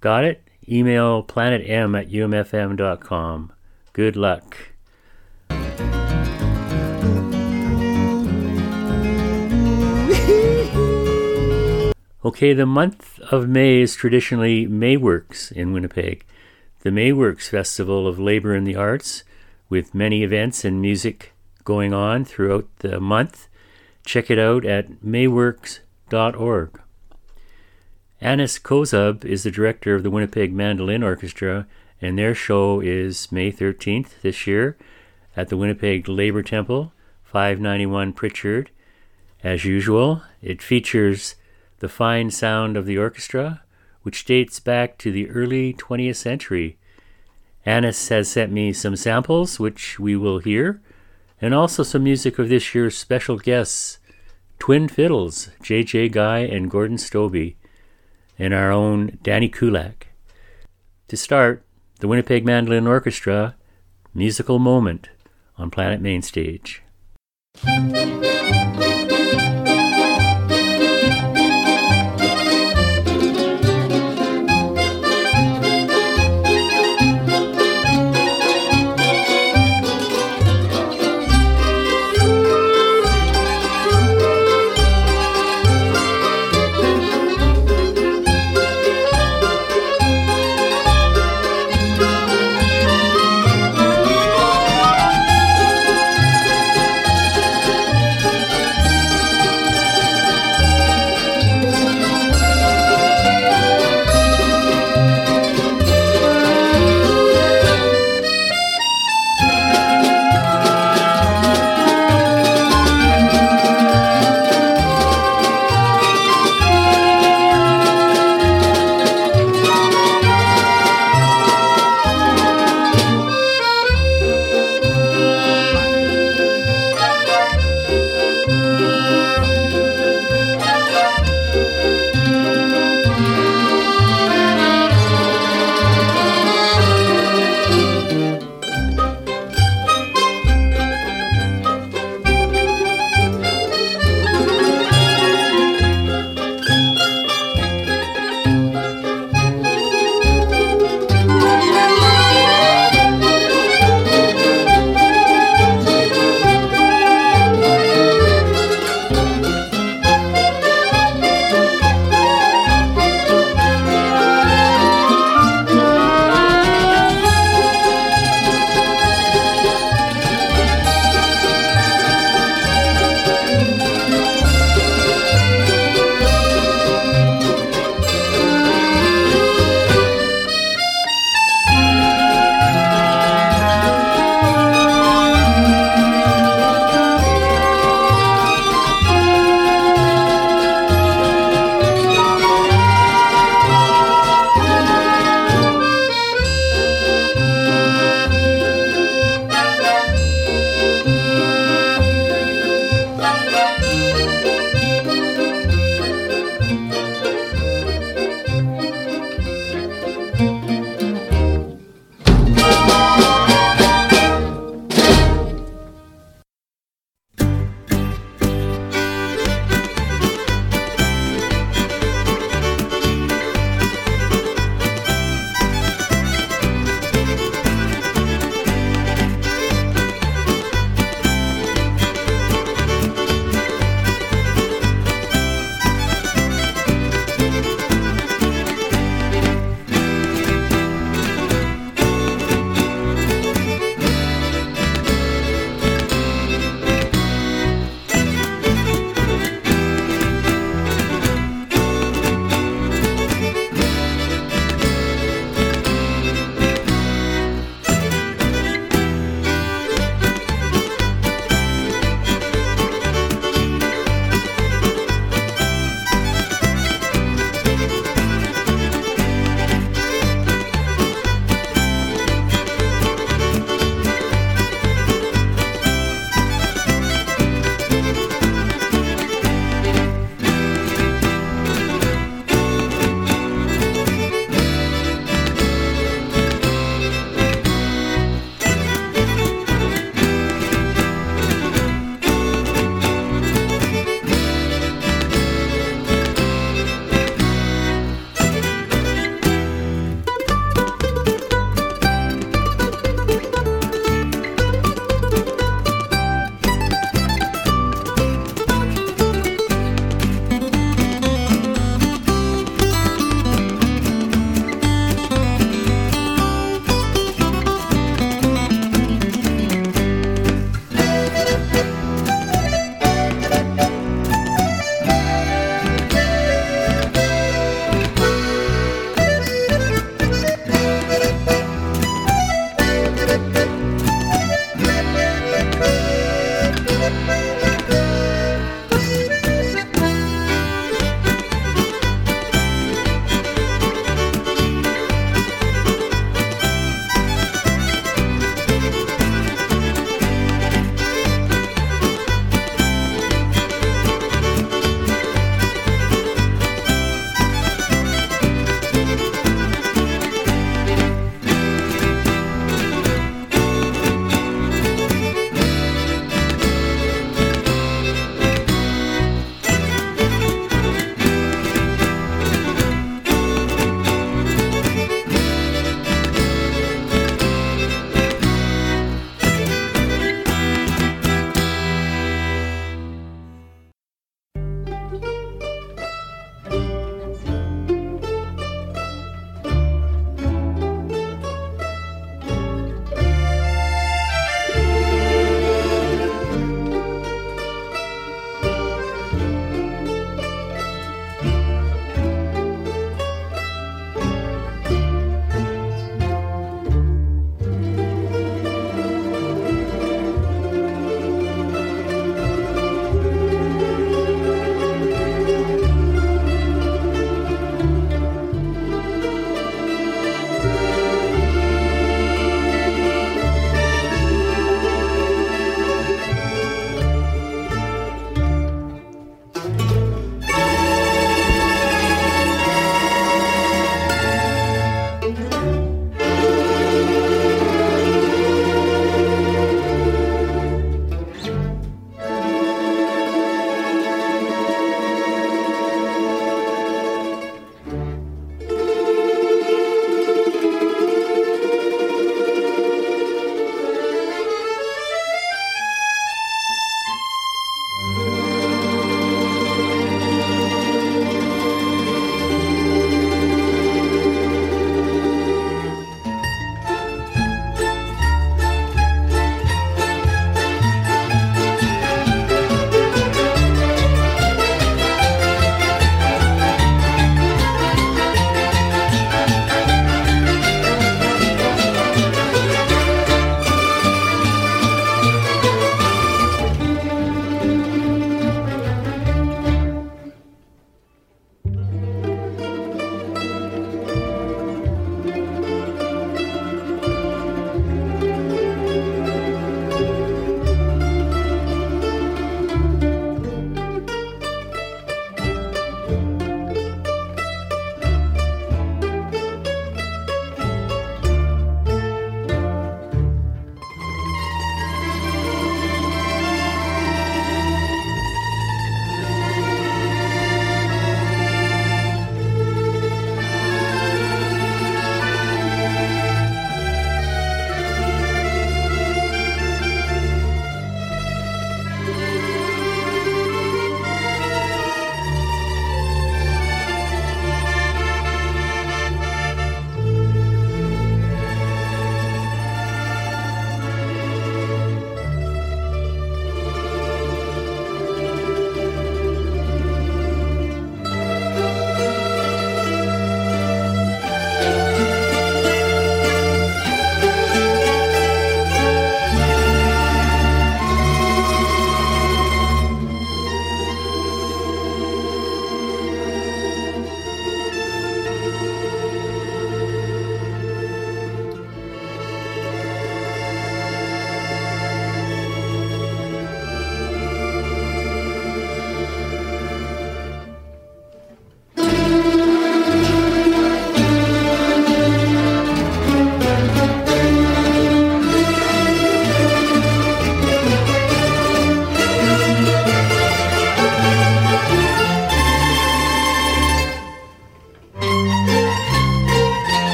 Got it? Email planet m at u m f m dot com. Good luck. Okay, the month of May is traditionally Mayworks in Winnipeg, the Mayworks Festival of Labor and the Arts, with many events and music going on throughout the month. Check it out at may works dot org. Annis Kozub is the director of the Winnipeg Mandolin Orchestra, and their show is May thirteenth this year at the Winnipeg Labor Temple, five ninety-one Pritchard. As usual, it features the fine sound of the orchestra, which dates back to the early twentieth century. Annis has sent me some samples, which we will hear, and also some music of this year's special guests, Twin Fiddles, J J Guy and Gordon Stobie, and our own Danny Kulak. To start, the Winnipeg Mandolin Orchestra, Musical Moment on Planet Mainstage.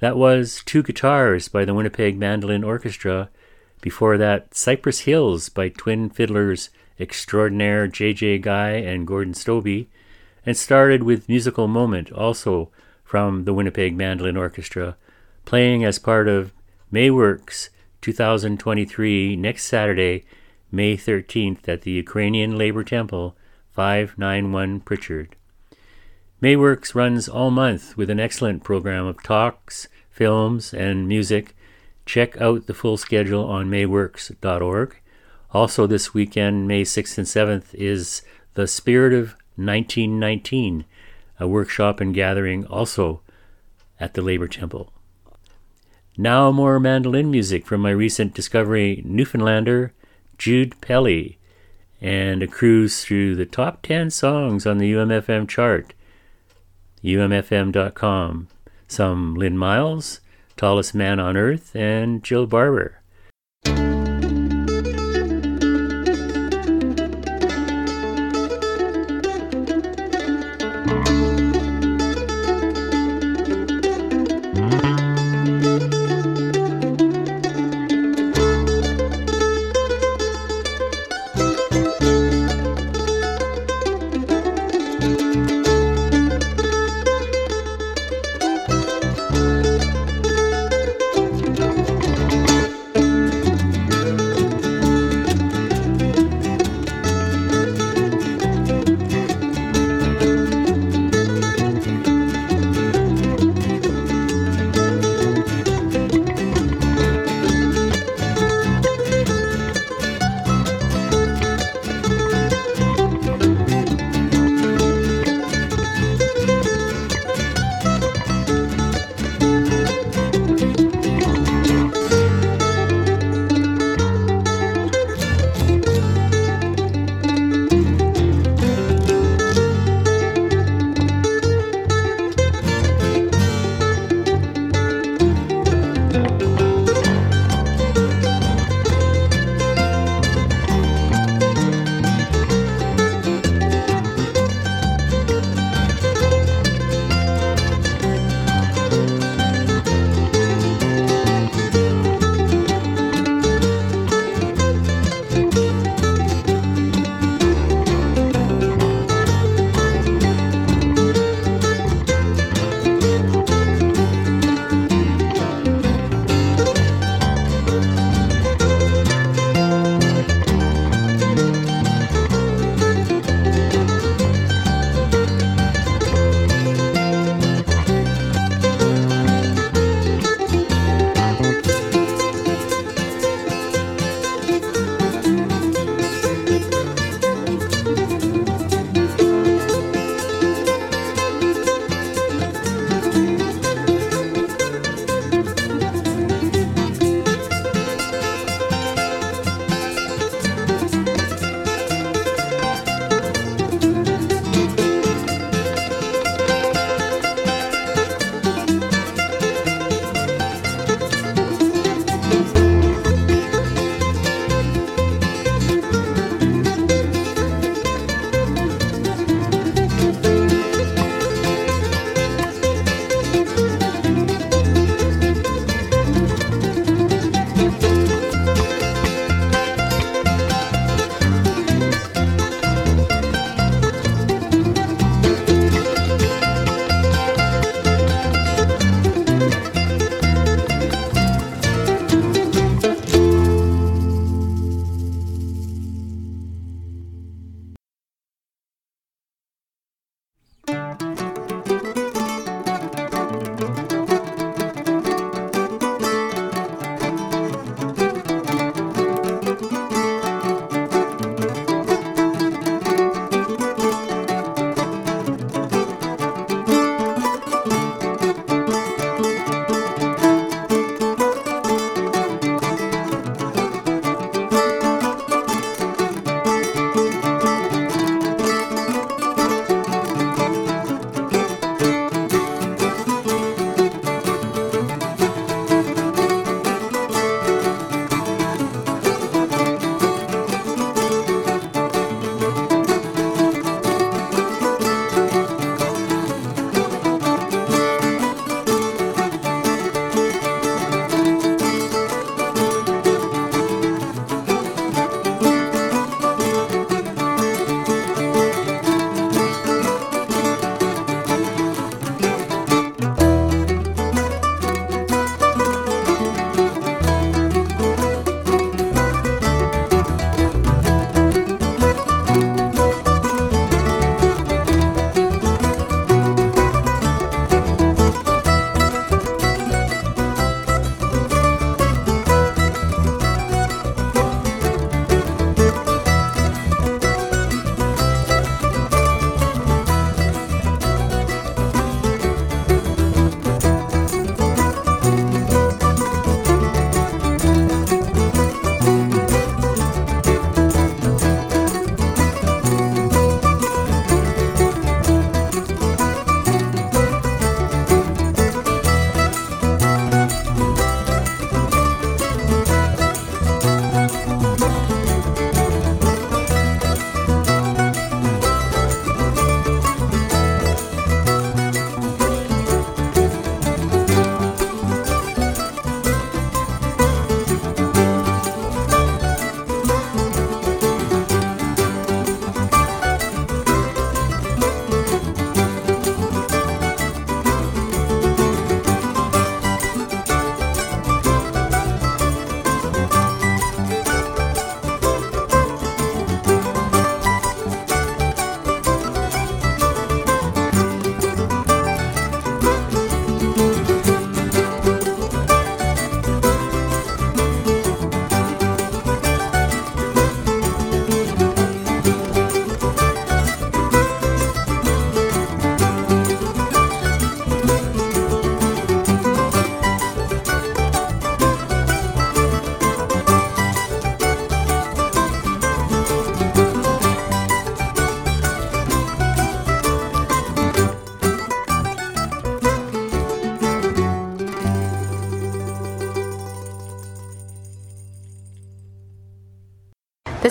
That was Two Guitars by the Winnipeg Mandolin Orchestra. Before that, Cypress Hills by twin fiddlers extraordinaire J J. Guy and Gordon Stobie, and started with Musical Moment, also from the Winnipeg Mandolin Orchestra, playing as part of Mayworks twenty twenty-three next Saturday, May thirteenth, at the Ukrainian Labor Temple, five ninety-one Pritchard. Mayworks runs all month with an excellent program of talks, films, and music. Check out the full schedule on mayworks dot org. Also this weekend, May sixth and seventh, is The Spirit of nineteen nineteen, a workshop and gathering also at the Labor Temple. Now more mandolin music from my recent discovery, Newfoundlander Jude Pelly, and a cruise through the top ten songs on the U M F M chart, U M F M dot com. Some Lynn Miles, Tallest Man on Earth, and Jill Barber.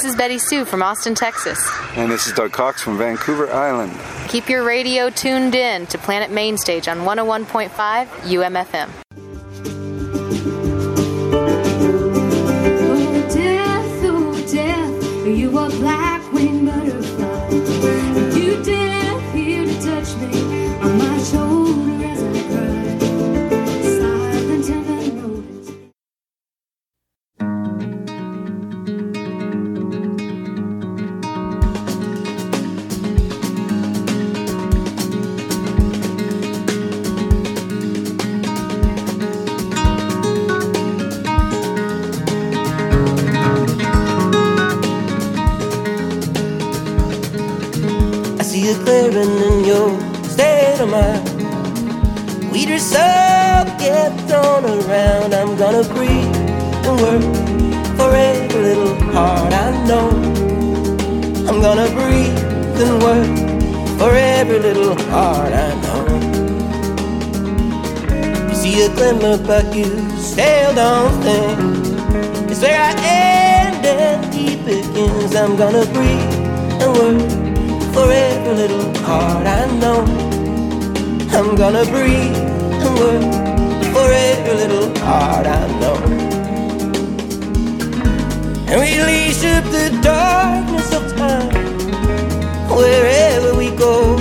This is Betty Sue from Austin, Texas. And this is Doug Cox from Vancouver Island. Keep your radio tuned in to Planet Mainstage on one oh one point five U M F M. Oh, death, oh, death, you are black winged butterfly. You death, here to touch me on my shoulder as I cry. In your state of mind, we just all get thrown around. I'm gonna breathe and work for every little heart I know. I'm gonna breathe and work for every little heart I know. You see a glimmer, but you still don't think it's where I end and he begins. I'm gonna breathe and work for every little heart I know. I'm gonna breathe and work for every little heart I know. And we leash up the darkness of time wherever we go.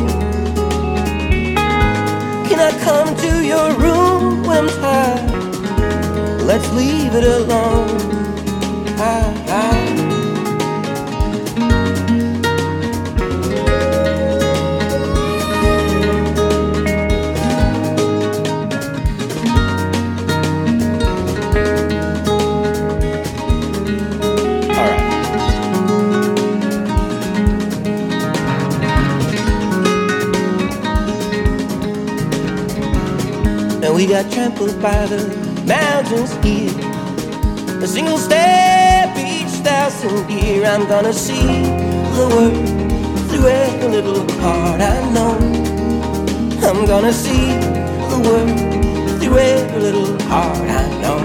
Can I come to your room when I'm tired? Let's leave it alone. I, I We got trampled by the mountains here. A single step each thousand year. I'm gonna see the world through every little heart I know. I'm gonna see the world through every little heart I know.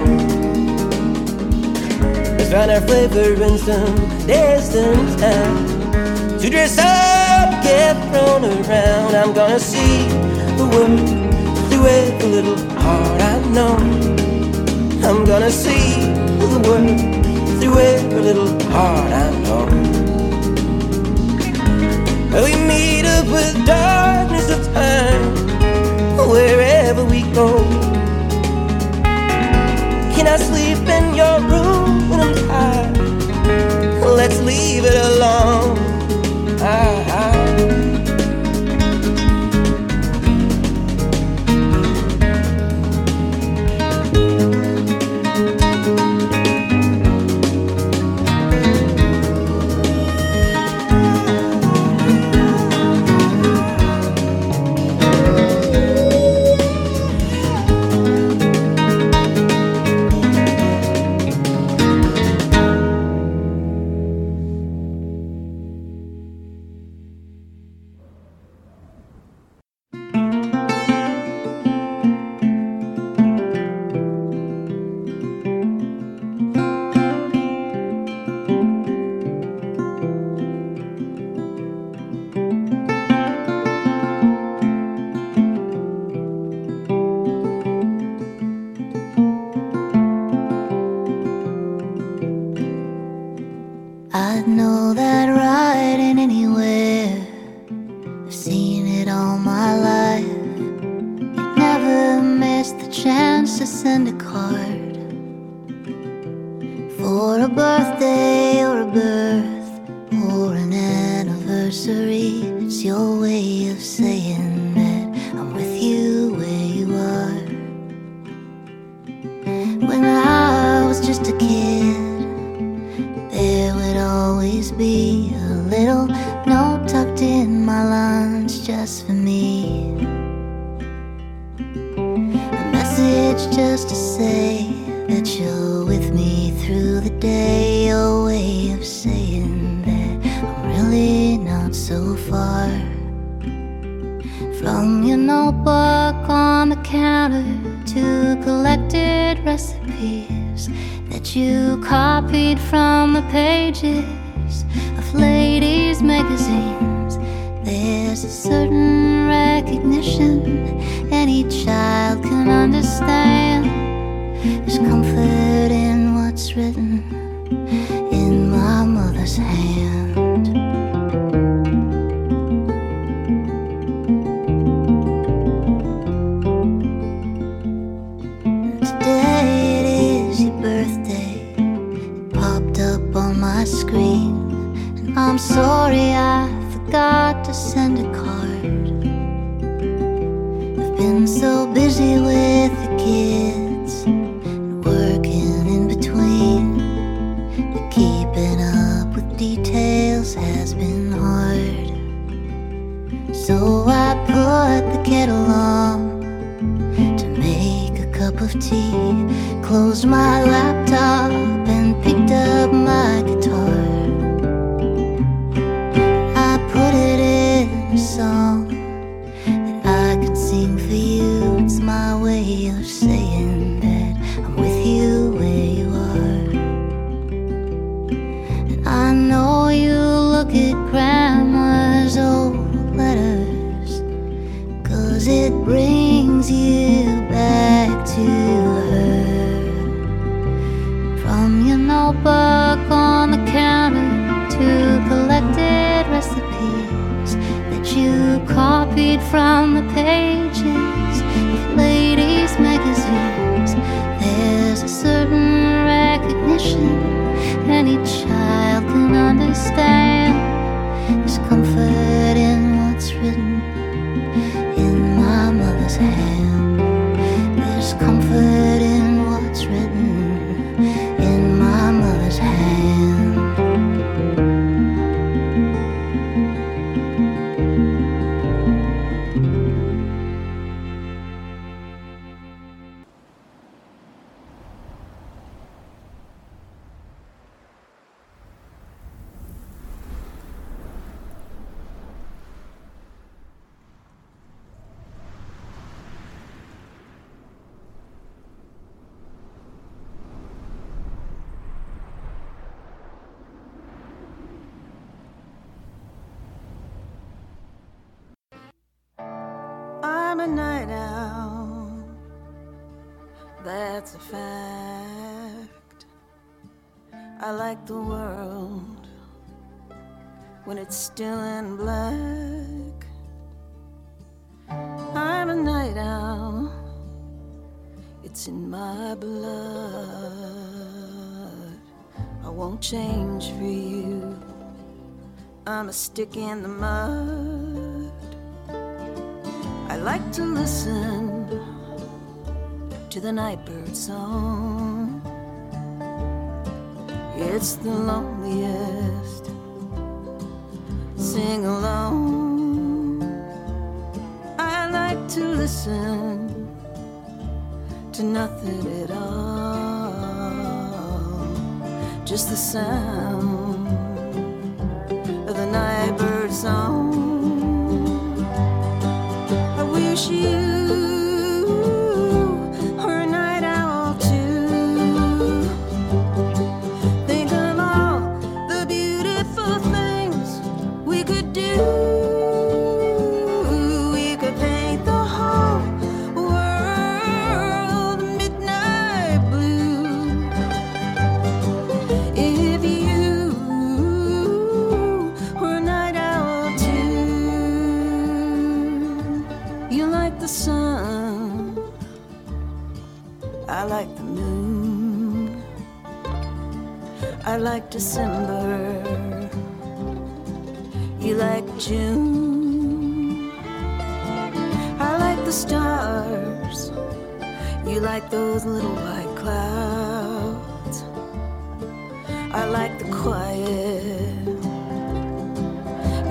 Let's find our flavor in some distant town. To dress up, get thrown around. I'm gonna see the world through every little heart I know. I'm gonna see the world through every little heart I know. We meet up with darkness of time wherever we go. Can I sleep in your room when I'm tired? Let's leave it alone. I, I that you copied from the pages covers of ladies' magazines. There's a certain recognition any child can understand. There's comfort in what's written in my mother's hand. Screen, and I'm sorry I forgot to send a card. I've been so busy with the kids and working in between, but keeping up with details has been hard. So I put the kettle on to make a cup of tea, closed my laptop and picked up my guitar. I put it in a song that I could sing for you. It's my way of saying that I'm with you where you are. And I know you look at grandma's old letters, 'cause it brings you back to her. From your notebook on the counter to collected recipes that you copied from the pages of ladies' magazines, there's a certain recognition any child can understand. There's comfort in what's written in my mother's hand. There's comfort in what's written in my mother's hand. I'm a night owl, that's a fact. I like the world when it's still in black. I'm a night owl, it's in my blood. I won't change for you, I'm a stick in the mud. I like to listen to the nightbird song. It's the loneliest sing along. I like to listen to nothing at all, just the sound of the nightbird song. I wish you were a night owl too. Think of all the beautiful things we could do. We could paint the whole world midnight blue. If you were a night owl too. You like the sun, I like the moon. I like December, you like June. I like the stars, you like those little white clouds. I like the quiet,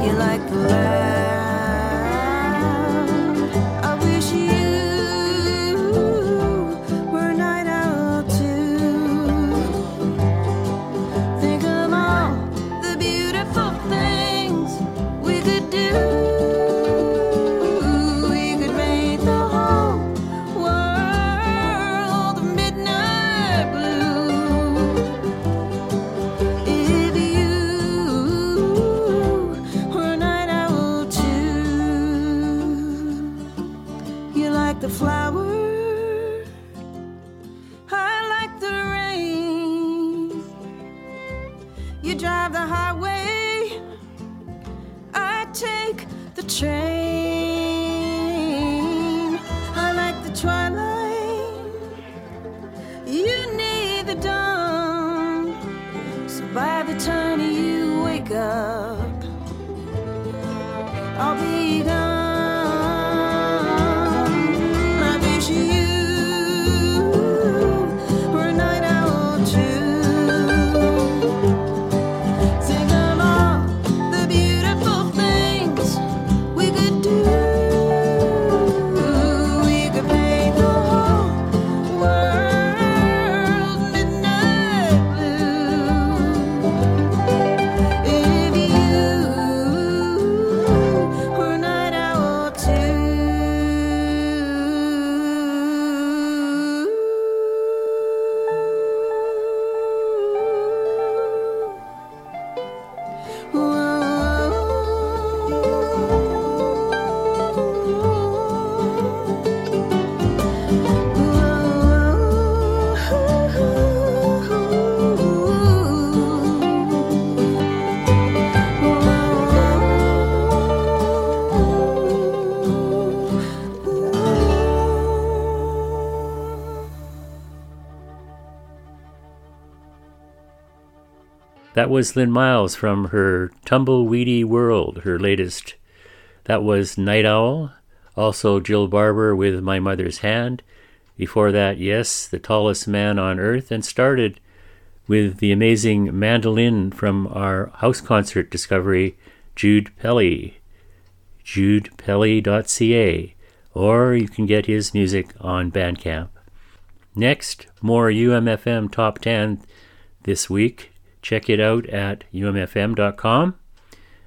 you like the loud. If like the rain. You drive the highway, I take the train. I like the twilight, you need the dawn. So by the time you wake up, I'll be gone. That was Lynn Miles from her Tumbleweedy World, her latest. That was Night Owl, also Jill Barber with My Mother's Hand. Before that, yes, The Tallest Man on Earth, and started with the amazing mandolin from our house concert discovery, Jude Pelly, jude pelly dot c a, or you can get his music on Bandcamp. Next, more U M F M Top ten this week. Check it out at U M F M dot com.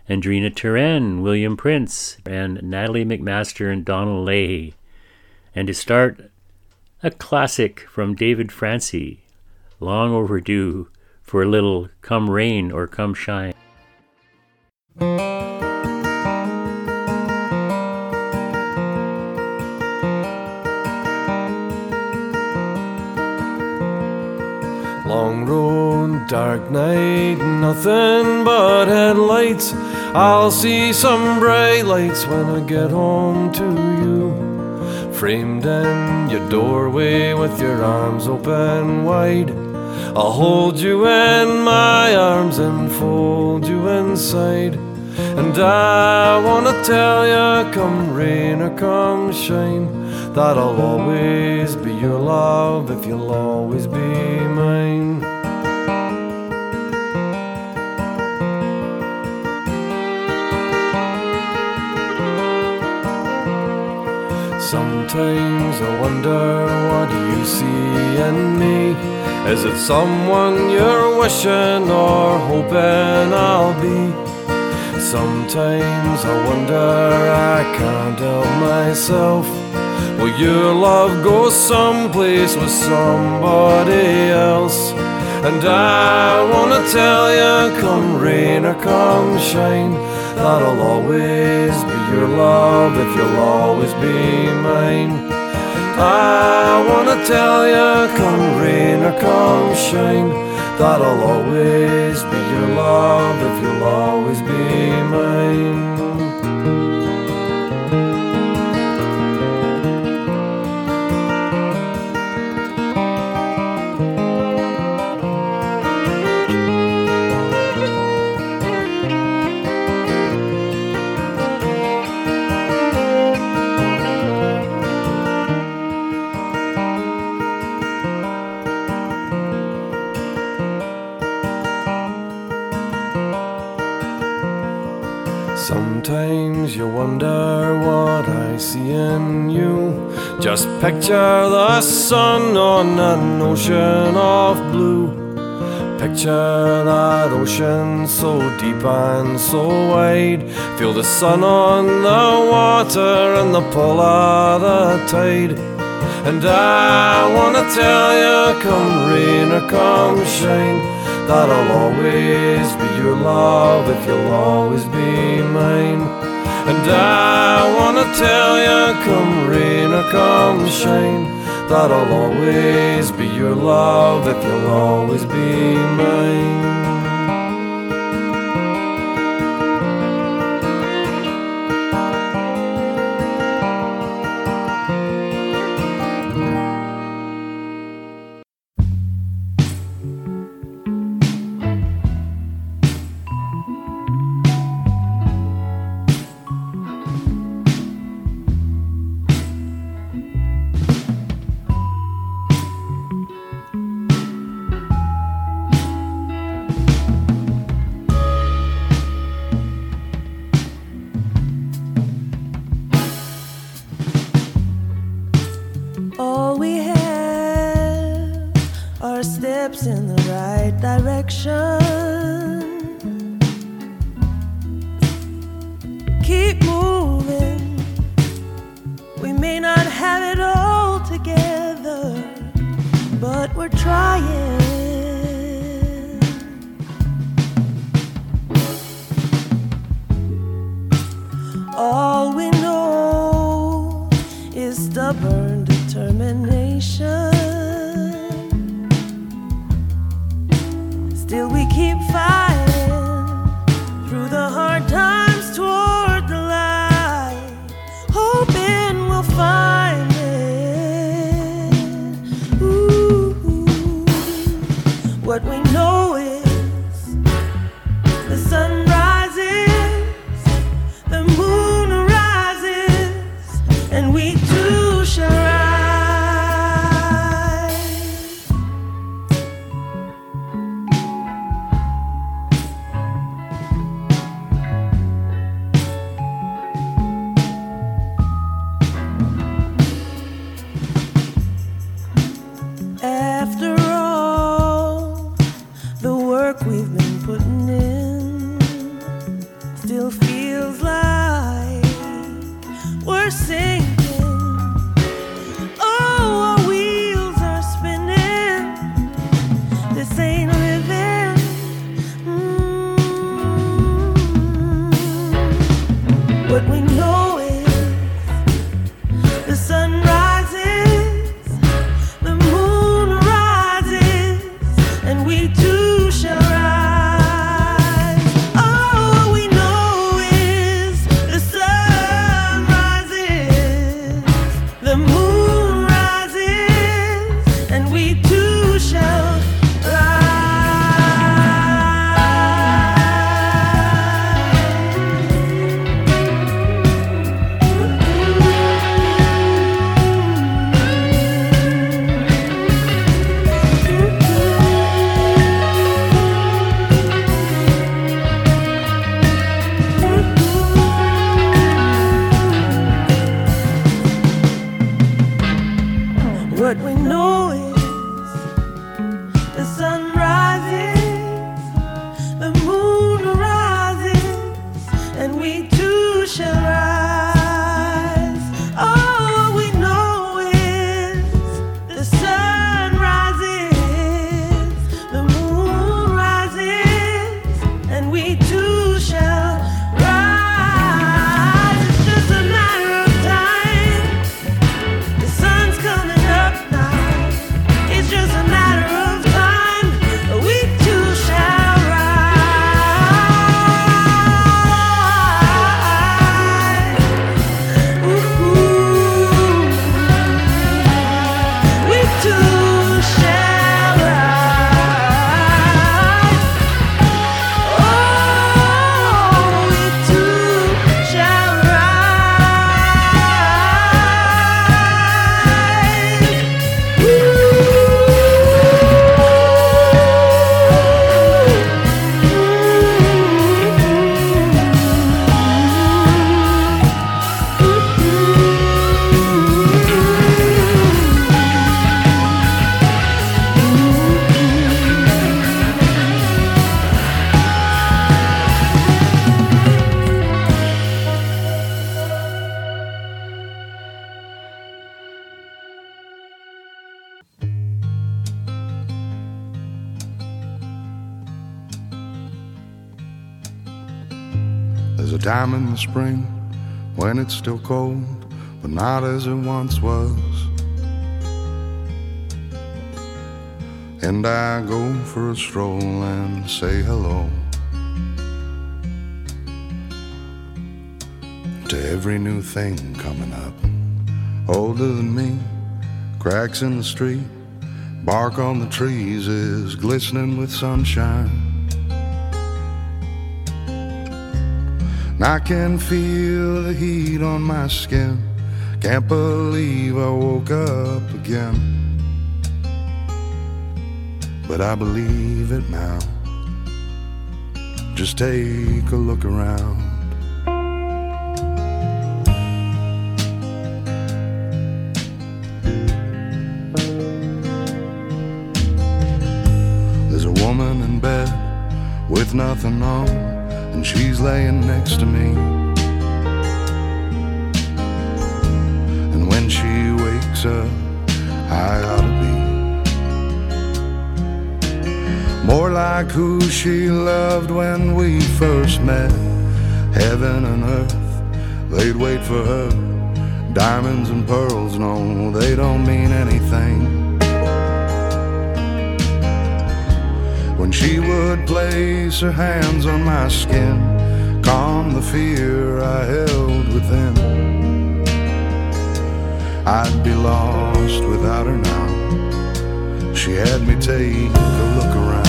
Andrina Turan, William Prince, and Natalie McMaster and Donald Leahy. And to start, a classic from David Francie, long overdue for a little Come Rain or Come Shine. Long road, dark night, nothing but headlights. I'll see some bright lights when I get home to you. Framed in your doorway with your arms open wide, I'll hold you in my arms and fold you inside. And I wanna tell you, come rain or come shine, that I'll always be your love if you'll always be mine. Sometimes I wonder, what do you see in me? Is it someone you're wishing or hoping I'll be? Sometimes I wonder, I can't help myself. Will your love go someplace with somebody else? And I wanna tell you, come rain or come shine, that I'll always be your love if you'll always be mine. I wanna tell you, come rain or come shine, that I'll always be your love if you'll always be mine. Sometimes you wonder what I see in you. Just picture the sun on an ocean of blue. Picture that ocean so deep and so wide. Feel the sun on the water and the pull of the tide. And I wanna tell you, come rain or come shine, that I'll always be your love if you'll always be mine. And I wanna tell you, come rain or come shine, that'll always be your love, if you'll always be mine. In the spring when it's still cold, but not as it once was. and I go for a stroll and say hello to every new thing coming up. Older than me, cracks in the street, bark on the trees is glistening with sunshine. And I can feel the heat on my skin. Can't believe I woke up again, but I believe it now. Just take a look around. There's a woman in bed with nothing on, and she's laying next to me. And when she wakes up, I ought to be more like who she loved when we first met. Heaven and earth, they'd wait for her. Diamonds and pearls, no, they don't mean anything when she would place her hands on my skin, calm the fear I held within. I'd be lost without her now. She had me take a look around.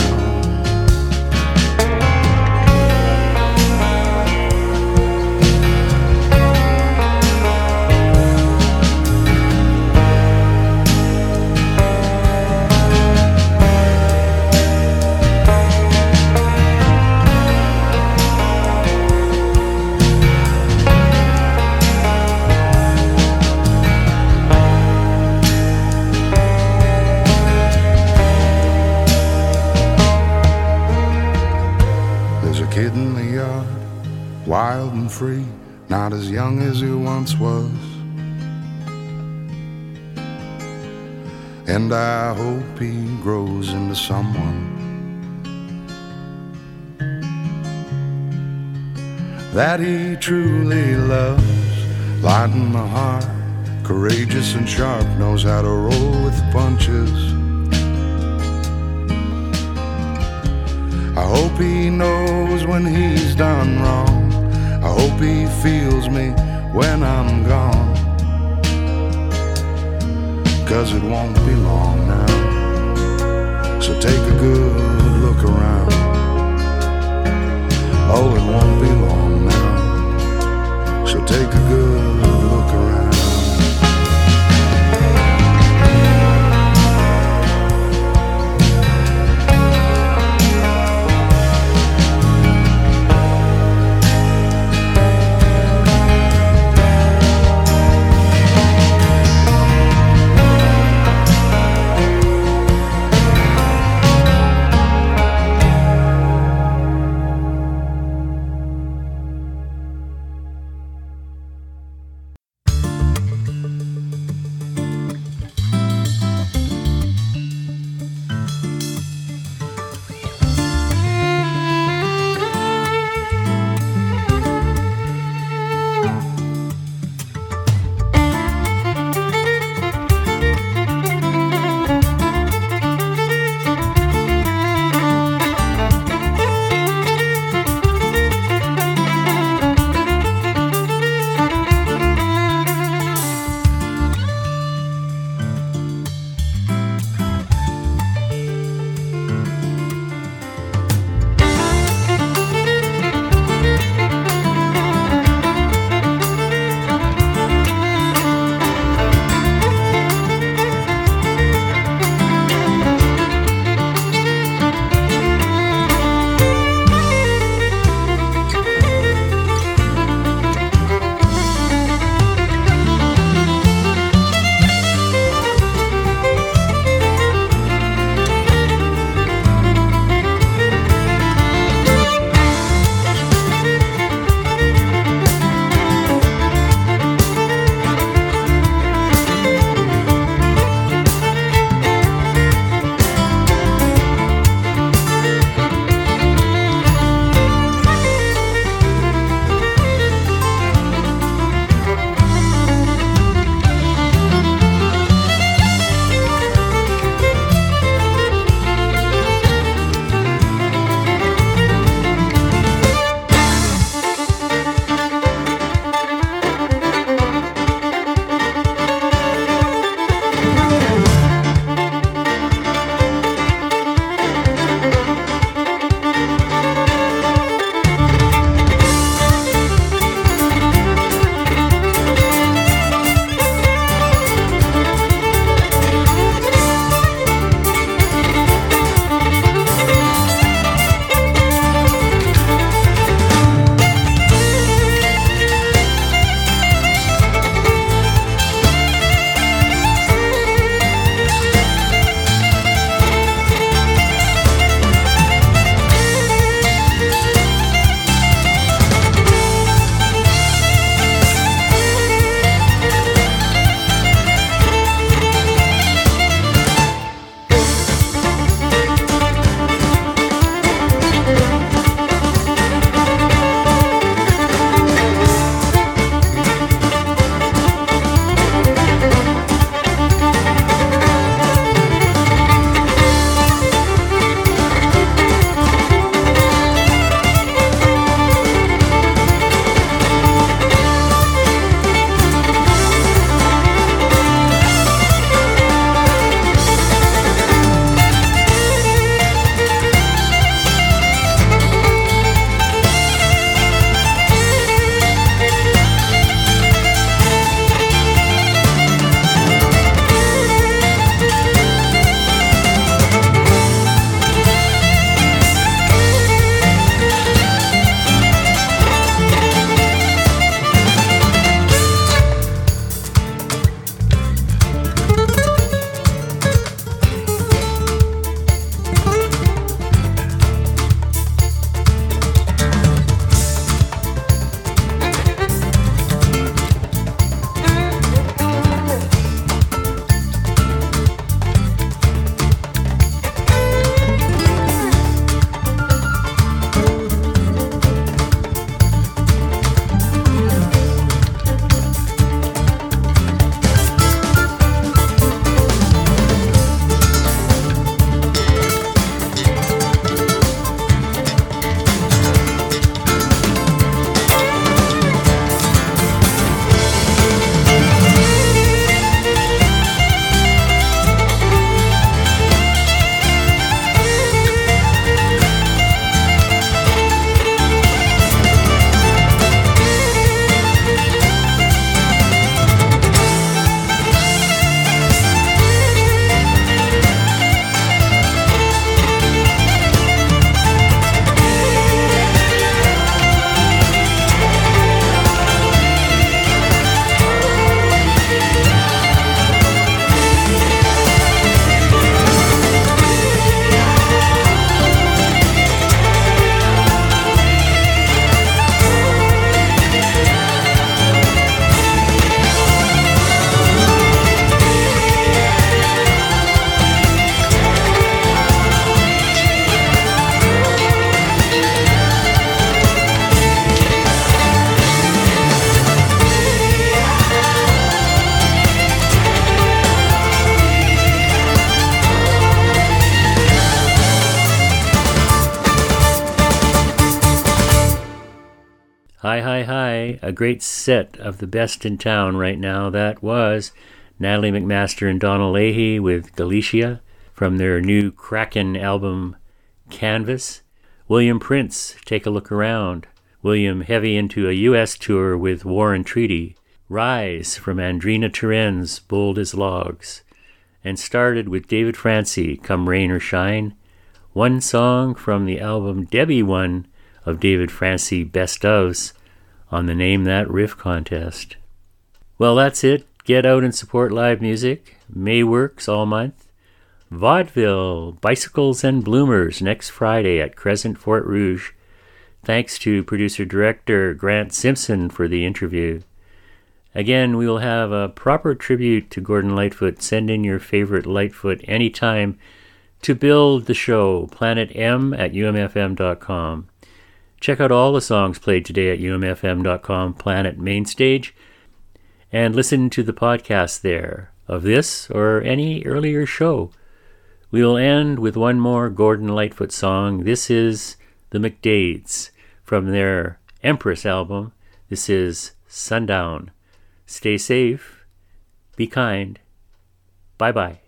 Wild and free, not as young as he once was. And I hope he grows into someone that he truly loves. Light in the heart, courageous and sharp, knows how to roll with the punches. I hope he knows when he's done wrong. I hope he feels me when I'm gone, 'cause it won't be long now. So take a good look around. Oh, it won't be long now. So take a good look around. Hi, hi, hi. A great set of the best in town right now. That was Natalie McMaster and Donald Leahy with Galicia from their new Kraken album, Canvas. William Prince, Take a Look Around. William heavy into a U S tour with War and Treaty. Rise from Andrina Turen's Bold as Logs. And started with David Francie, Come Rain or Shine. One song from the album Debbie won of David Francie Best Ofs on the Name That Riff contest. Well, that's it. Get out and support live music. May works all month. Vaudeville, Bicycles and Bloomers, next Friday at Crescent Fort Rouge. Thanks to producer-director Grant Simpson for the interview. Again, we will have a proper tribute to Gordon Lightfoot. Send in your favorite Lightfoot anytime to build the show, planet m at u m f m dot com. Check out all the songs played today at u m f m dot com, Planet Mainstage, and listen to the podcast there of this or any earlier show. We will end with one more Gordon Lightfoot song. This is The McDades from their Empress album. This is Sundown. Stay safe. Be kind. Bye-bye.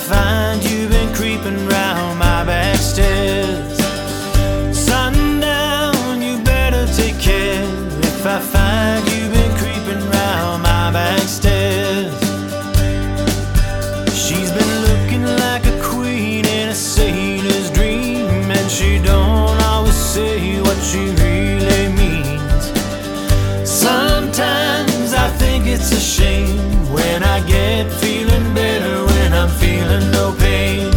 Find you've been creeping round my back stairs. Sundown, you better take care. If I find you've been creeping round my back stairs. She's been looking like a queen in a sailor's dream, and she don't always say what she really means. Sometimes I think it's a shame when I get feeling better. I'm feeling no pain.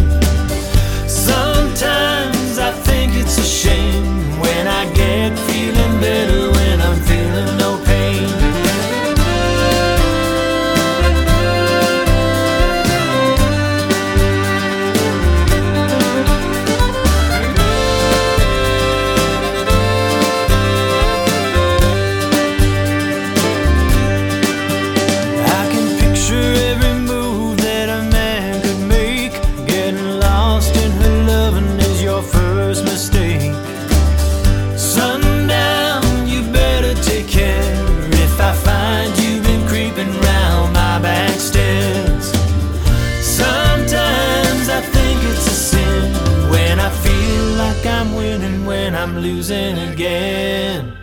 Sometimes I think it's a shame when I get feeling better when I'm feeling no pain. I'm winning when I'm losing again.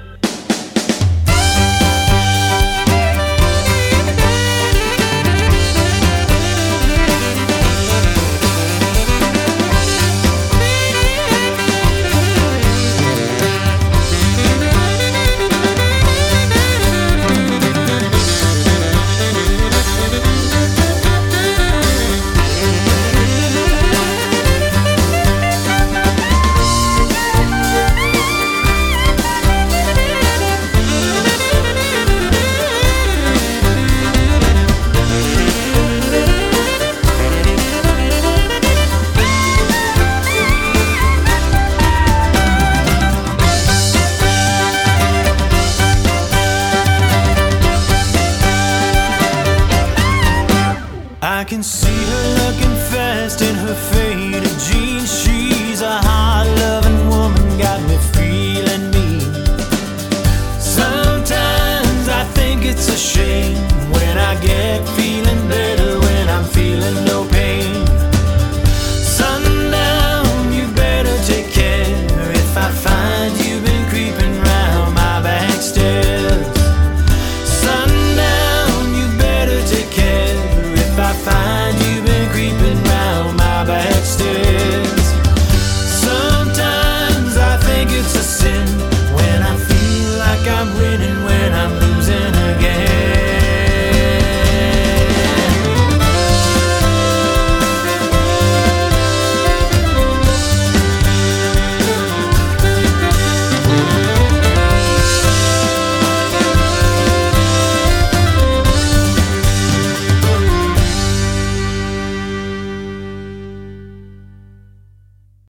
Find you've been creeping round my back stairs.